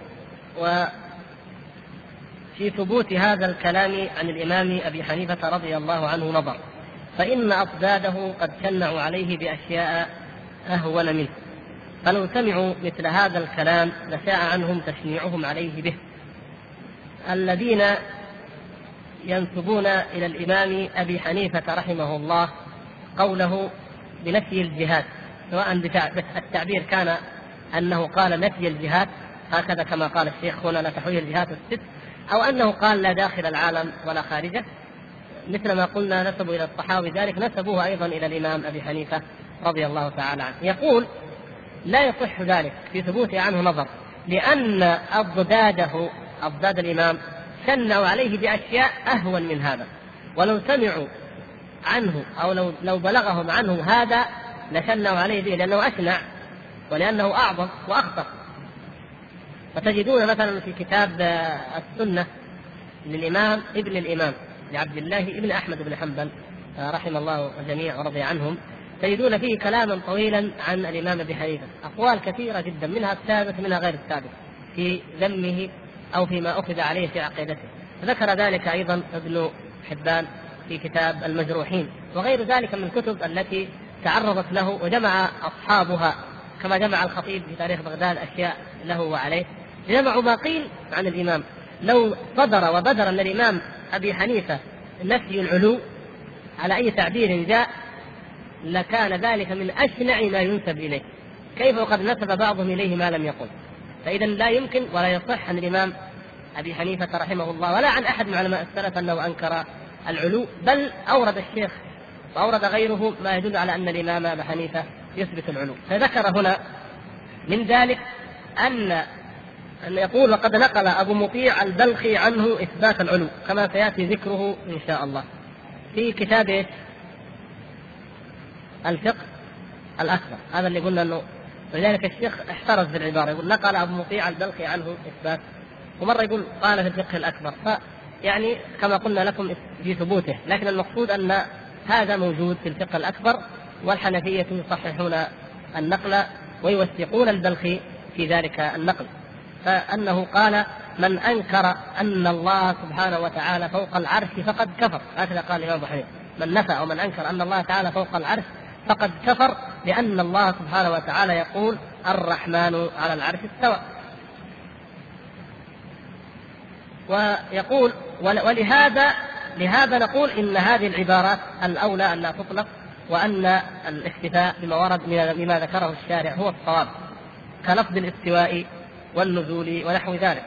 وفي ثبوت هذا الكلام عن الإمام أبي حنيفة رضي الله عنه نظر، فإن أصداده قد شنعوا عليه بأشياء أهون منه، فلو سمعوا مثل هذا الكلام لشاع عنهم تشنيعهم عليه به. الذين ينسبون إلى الإمام أبي حنيفة رحمه الله قوله بنفي الجهاد، سواء التعبير كان أنه قال نفي الجهاد هكذا كما قال الشيخ هنا لا تحويل الجهات الست، أو أنه قال لا داخل العالم ولا خارجه، مثل ما قلنا نسبوا إلى الطحاوي ذلك، نسبوه أيضا إلى الإمام أبي حنيفة رضي الله تعالى عنه. يقول لا يصح ذلك في ثبوت عنه نظر، لأن أضداده أضداد الإمام ثنوا عليه بأشياء أهون من هذا، ولو سمعوا عنه أو لو, لو بلغهم عنه هذا لثنوا عليه به، لأنه أشنع ولأنه أعظم وأخطر. فتجدون مثلا في كتاب السنة للإمام ابن الإمام لعبد الله ابن أحمد بن حنبل رحمه الله الجميع ورضي عنهم، تجدون فيه كلاما طويلا عن الإمام أبي حنيفة، أقوال كثيرة جدا منها الثابت منها غير الثابت في ذمه أو فيما أخذ عليه في عقيدته. ذكر ذلك أيضا ابن حبان في كتاب المجروحين وغير ذلك من الكتب التي تعرضت له وجمع أصحابها، كما جمع الخطيب في تاريخ بغداد أشياء له وعليه، جمعوا ما قيل عن الإمام. لو صدر وبدر أن الإمام أبي حنيفة نفي العلو على أي تعبير جاء لكان ذلك من أشنع ما ينسب إليه، كيف وقد نسب بعضهم إليه ما لم يقل. فإذا لا يمكن ولا يصح عن الإمام أبي حنيفة رحمه الله ولا عن أحد من علماء السلف أنه أنكر العلو، بل أورد الشيخ وأورد غيره ما يدل على أن الإمام أبي حنيفة يثبت العلو. فذكر هنا من ذلك أن أن يقول وقد نقل أبو مطيع البلخي عنه إثبات العلو كما سيأتي ذكره إن شاء الله في كتابه الفقه الأكبر، هذا اللي قلنا أنه ولذلك الشيخ احترز بالعبارة، يقول نقل أبو مطيع البلخي عنه إثبات، ومرة يقول قال في الفقه الأكبر، فيعني كما قلنا لكم في ثبوته، لكن المقصود أن هذا موجود في الفقه الأكبر، والحنفية يصححون النقل ويوثقون البلخي في ذلك النقل، فأنه قال من أنكر أن الله سبحانه وتعالى فوق العرش فقد كفر، هكذا قال الإمام أبو حنيفة، من نفى أو من أنكر أن الله تعالى فوق العرش فقد كفر، لأن الله سبحانه وتعالى يقول الرحمن على العرش استوى. ويقول ولهذا لهذا نقول إن هذه العبارات الأولى أن لا تطلق، وأن الاكتفاء بما ورد مما ذكره الشارع هو الصواب، كلفظ الاستواء والنزول ونحو ذلك.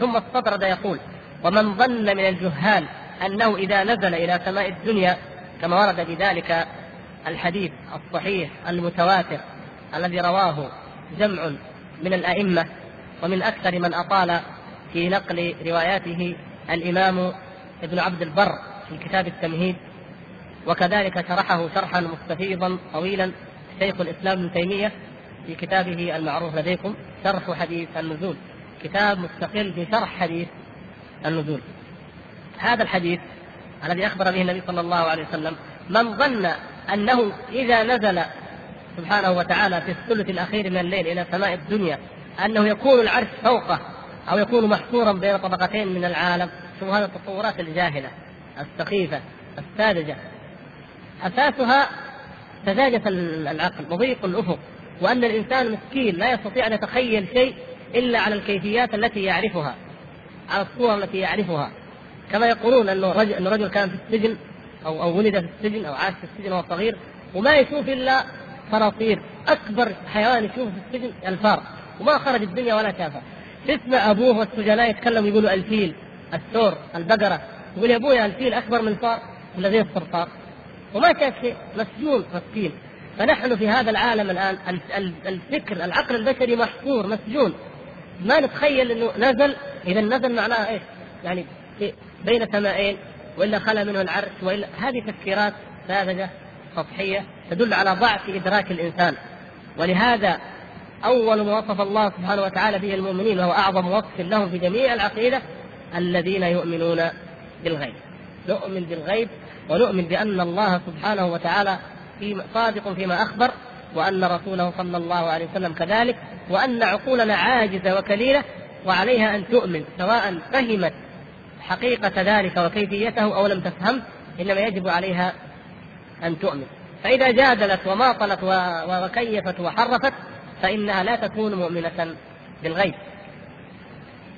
ثم استطرد يقول ومن ظن من الجهال أنه إذا نزل إلى سماء الدنيا كما ورد بذلك الحديث الصحيح المتواتر الذي رواه جمع من الأئمة، ومن أكثر من أطال في نقل رواياته الإمام ابن عبد البر في كتاب التمهيد، وكذلك شرحه شرحا مستفيضا طويلا شيخ الإسلام ابن تيمية في كتابه المعروف لديكم شرح حديث النزول، كتاب مستقل بشرح حديث النزول. هذا الحديث الذي أخبر به النبي صلى الله عليه وسلم من ظن أنه إذا نزل سبحانه وتعالى في الثلث الأخير من الليل إلى سماء الدنيا أنه يكون العرش فوقه أو يكون محصورا بين طبقتين من العالم، شو هذه التصورات الجاهلة السخيفة الساذجة، أساسها سذاجة العقل وضيق الأفق، وأن الإنسان مسكين لا يستطيع أن يتخيل شيء إلا على الكيفيات التي يعرفها، على الصور التي يعرفها، كما يقولون أنه رجل, أنه رجل كان في السجن أو, أو ولد في السجن أو عاش في السجن وهو صغير وما يشوف إلا صراصير، أكبر حيوان يشوفه في السجن الفار، وما خرج الدنيا ولا شافه. تسمع أبوه والسجناء يتكلموا يقولوا الفيل الثور البقرة، يقول يا أبويا الفيل أكبر من الفار ولا زي الصرصار، وما كان شيء، مسجون مسكين. فنحن في هذا العالم الآن الفكر العقل البشري محصور مسجون، ما نتخيل أنه نزل، إذا نزل معناها إيش؟ يعني بين سمائين وإلا خلى منه العرش وإلا، هذه تفكيرات ساذجة سطحية تدل على ضعف إدراك الإنسان. ولهذا أول ما وصف الله سبحانه وتعالى به المؤمنين وهو أعظم وصف لهم في جميع العقيدة الذين يؤمنون بالغيب، نؤمن بالغيب ونؤمن بأن الله سبحانه وتعالى صادق فيما أخبر، وأن رسوله صلى الله عليه وسلم كذلك، وأن عقولنا عاجزة وكليلة وعليها أن تؤمن سواء فهمت حقيقة ذلك وكيفيته أو لم تفهم، إنما يجب عليها أن تؤمن. فإذا جادلت وماطلت وكيفت وحرفت فإنها لا تكون مؤمنة بالغيب.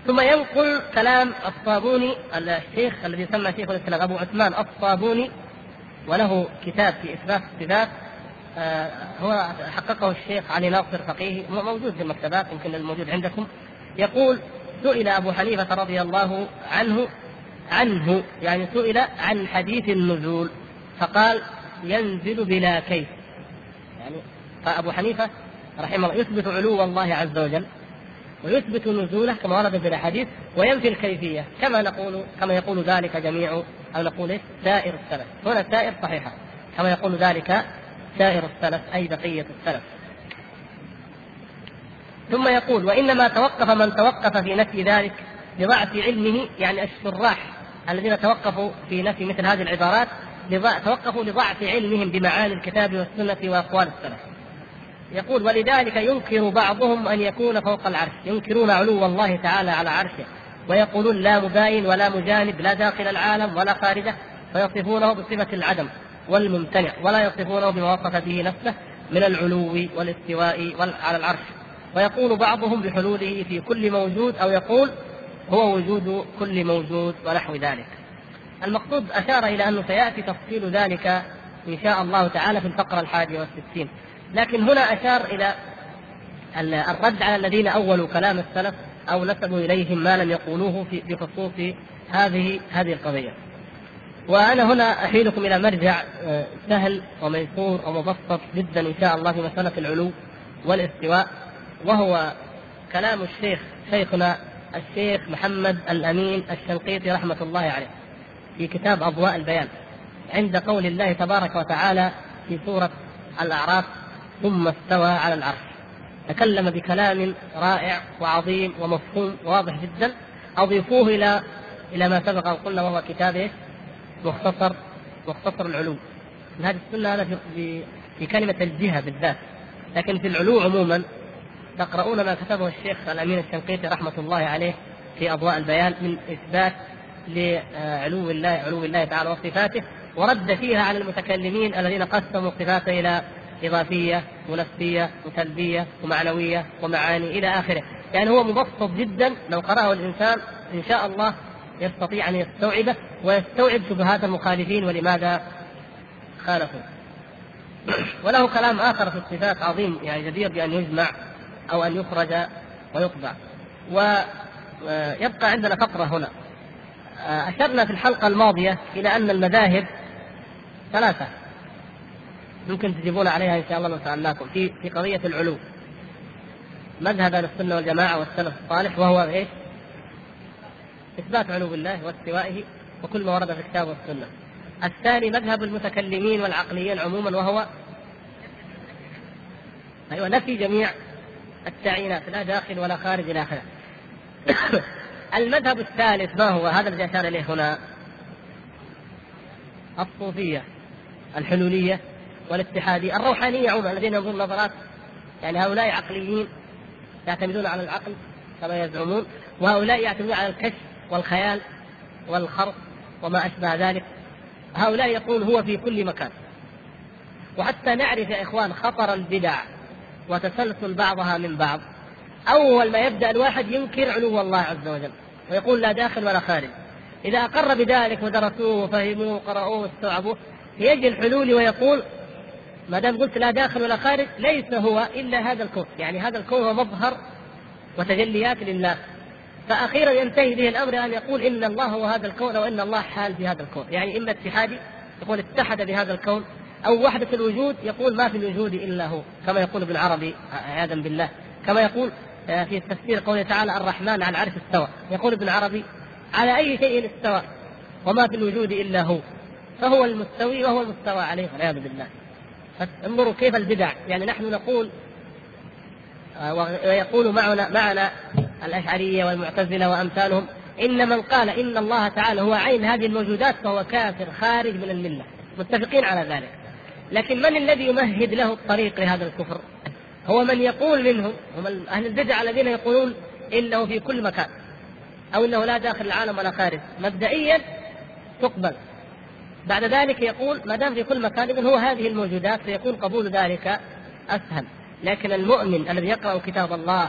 ثم ينقل كلام الصابوني الشيخ الذي يسمى شيخ الإسلام أبو عثمان الصابوني، وله كتاب في إثبات الصفات هو حققه الشيخ علي ناصر فقيهي، موجود في المكتبات يمكن الموجود عندكم. يقول سئل أبو حنيفة رضي الله عنه عنه يعني سئل عن حديث النزول فقال ينزل بلا كيف، يعني فأبو حنيفة رحمه الله يثبت علو الله عز وجل ويثبت نزوله كما ورد في الاحاديث وينفي الكيفيه كما نقول كما يقول ذلك جميع او نقول سائر السلف. هنا سائر صحيحه كما يقول ذلك سائر السلف اي بقيه السلف. ثم يقول وانما توقف من توقف في نفي ذلك لضعف علمه، يعني الشراح الذين توقفوا في نفي مثل هذه العبارات توقفوا لضعف علمهم بمعاني الكتاب والسنه واقوال السلف. يقول ولذلك ينكر بعضهم أن يكون فوق العرش، ينكرون علو الله تعالى على عرشه ويقولون لا مباين ولا مجانب لا داخل العالم ولا خارجه، فيصفونه بصفة العدم والممتنع ولا يصفونه بما وصف به نفسه من العلو والاستواء على العرش. ويقول بعضهم بحلوله في كل موجود أو يقول هو وجود كل موجود ونحو ذلك. المقصود أشار إلى أنه سيأتي تفصيل ذلك إن شاء الله تعالى في الفقرة الحادية والستين، لكن هنا أشار إلى الرد على الذين أولوا كلام السلف أو نسبوا إليهم ما لم يقولوه بخصوص هذه هذه القضية. وأنا هنا أحيلكم إلى مرجع سهل وميسور ومبسط جدا إن شاء الله في مسألة العلو والاستواء، وهو كلام الشيخ شيخنا الشيخ محمد الأمين الشنقيطي رحمة الله عليه في كتاب أضواء البيان عند قول الله تبارك وتعالى في سورة الأعراف ثم استوى على العرش. تكلم بكلام رائع وعظيم ومفهوم واضح جدا، أضيفوه إلى إلى ما سبق وقلنا وهو كتابه مختصر مختصر العلو. هذه السنة هذا في, في كلمة الجهة بالذات، لكن في العلو عموما تقرؤون ما كتبه الشيخ الأمين الشنقيطي رحمة الله عليه في أضواء البيان من إثبات لعلو الله علو الله تعالى وصفاته، ورد فيها على المتكلمين الذين قسموا صفاته إلى إضافية ونفسية وسلبية ومعنوية ومعاني إلى آخره. يعني هو مبسط جدا، لو قرأه الإنسان إن شاء الله يستطيع أن يستوعبه ويستوعب شبهات المخالفين ولماذا خالفوا. وله كلام آخر في الصفات عظيم يعني جدير بأن يجمع أو أن يخرج ويطبع. ويبقى عندنا فقرة هنا. أشرنا في الحلقة الماضية إلى أن المذاهب ثلاثة يمكن تجيبون عليها إن شاء الله لو سألناكم في في قضية العلو. مذهب أهل السنة والجماعة والسلف الصالح وهو إيش؟ إثبات علو الله واستوائه وكل ما ورد في الكتاب والسنة. الثاني مذهب المتكلمين والعقليين عموما وهو أيوة نفي جميع التعيينات لا داخل ولا خارج إلى آخره. المذهب الثالث ما هو؟ هذا الذي أشار إليه هنا الصوفية الحلولية والاتحادي الروحانية عموما الذين ينظرون نظرات، يعني هؤلاء عقليين يعتمدون على العقل كما يزعمون، وهؤلاء يعتمدون على الكشف والخيال والخرق وما أشبه ذلك. هؤلاء يقول هو في كل مكان. وحتى نعرف يا إخوان خطر البدع وتسلسل بعضها من بعض، أول ما يبدأ الواحد ينكر علو الله عز وجل ويقول لا داخل ولا خارج. إذا أقر بذلك ودرسوه وفهموه وقرأوه واستوعبوه يجي الحلول ويقول ما دام قلت لا داخل ولا خارج ليس هو إلا هذا الكون، يعني هذا الكون هو مظهر وتجليات لله. فأخيرا ينتهي به الأمر أن يقول إن الله هو هذا الكون أو إن الله حال بهذا الكون، يعني إما اتحادي يقول اتحد بهذا الكون أو وحدة الوجود يقول ما في الوجود إلا هو كما يقول ابن العربي عياذا بالله، كما يقول في تفسير قوله تعالى الرحمن على العرش استوى، يقول ابن العربي على أي شيء استوى وما في الوجود إلا هو، فهو المستوي وهو المستوى عليه والعياذ بالله. انظروا كيف البدع، يعني نحن نقول ويقول معنا معنا الأشعرية والمعتزلة وأمثالهم إن من قال إن الله تعالى هو عين هذه الموجودات فهو كافر خارج من الملة، متفقين على ذلك. لكن من الذي يمهد له الطريق لهذا الكفر؟ هو من يقول منهم هم أهل البدع الذين يقولون إنه في كل مكان أو إنه لا داخل العالم ولا خارج. مبدئيا تقبل، بعد ذلك يقول ما دام في كل مكان إذن هو هذه الموجودات، فيكون قبول ذلك أسهل. لكن المؤمن الذي يقرأ كتاب الله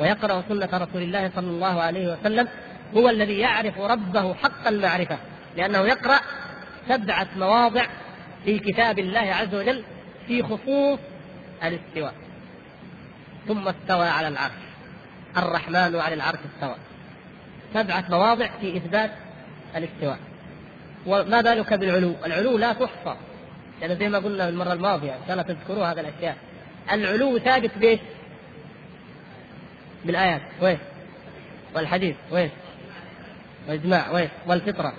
ويقرأ سنة رسول الله صلى الله عليه وسلم هو الذي يعرف ربه حق المعرفة، لأنه يقرأ سبعة مواضع في كتاب الله عز وجل في خصوص الاستواء. ثم استوى على العرش، الرحمن على العرش استوى، سبعة مواضع في إثبات الاستواء. وما بالك بالعلو؟ العلو لا تحصى، لأن يعني زي ما قلنا المرة الماضية إن شاء الله تذكروا هذا الأشياء. العلو ثابت بيش؟ بالآيات ويه والحديث ويه والإجماع ويه والفطرة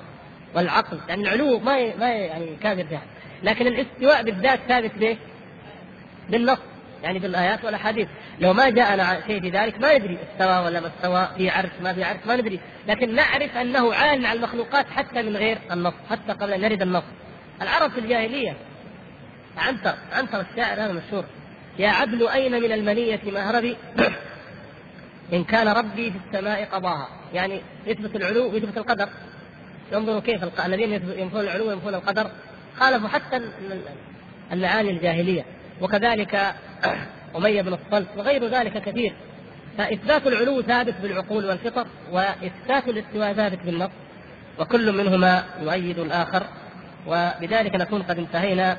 والعقل، يعني العلو ما ي... ما ي... يعني كافر فيها، لكن الاستواء بالذات ثابت به بالنص يعني بالآيات والأحاديث. لو ما جاءنا شيء في ذلك ما ندري استوى ولا ما استوى، في عرش ما في عرش ما ندري، لكن نعرف أنه عال على المخلوقات حتى من غير النص، حتى قبل أن نرد النص. العرب في الجاهلية عنتر عنتر الشاعر هذا مشهور: يا عدل أين من المنية مهربي إن كان ربي في السماء قضاها، يعني يثبت العلو ويثبت القدر. انظروا كيف الق... الذين ينفون العلو وينفون القدر خالفوا حتى المعاني الجاهلية، وكذلك أمية بن الصلت وغير ذلك كثير. فإثبات العلو ثابت بالعقول والفطر، وإثبات الاستواء ثابت بالنص، وكل منهما يؤيد الآخر. وبذلك نكون قد انتهينا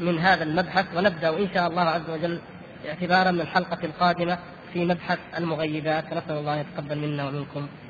من هذا المبحث، ونبدأ إن شاء الله عز وجل اعتبارا من الحلقة القادمة في مبحث المغيبات. نسأل الله يتقبل منا ومنكم.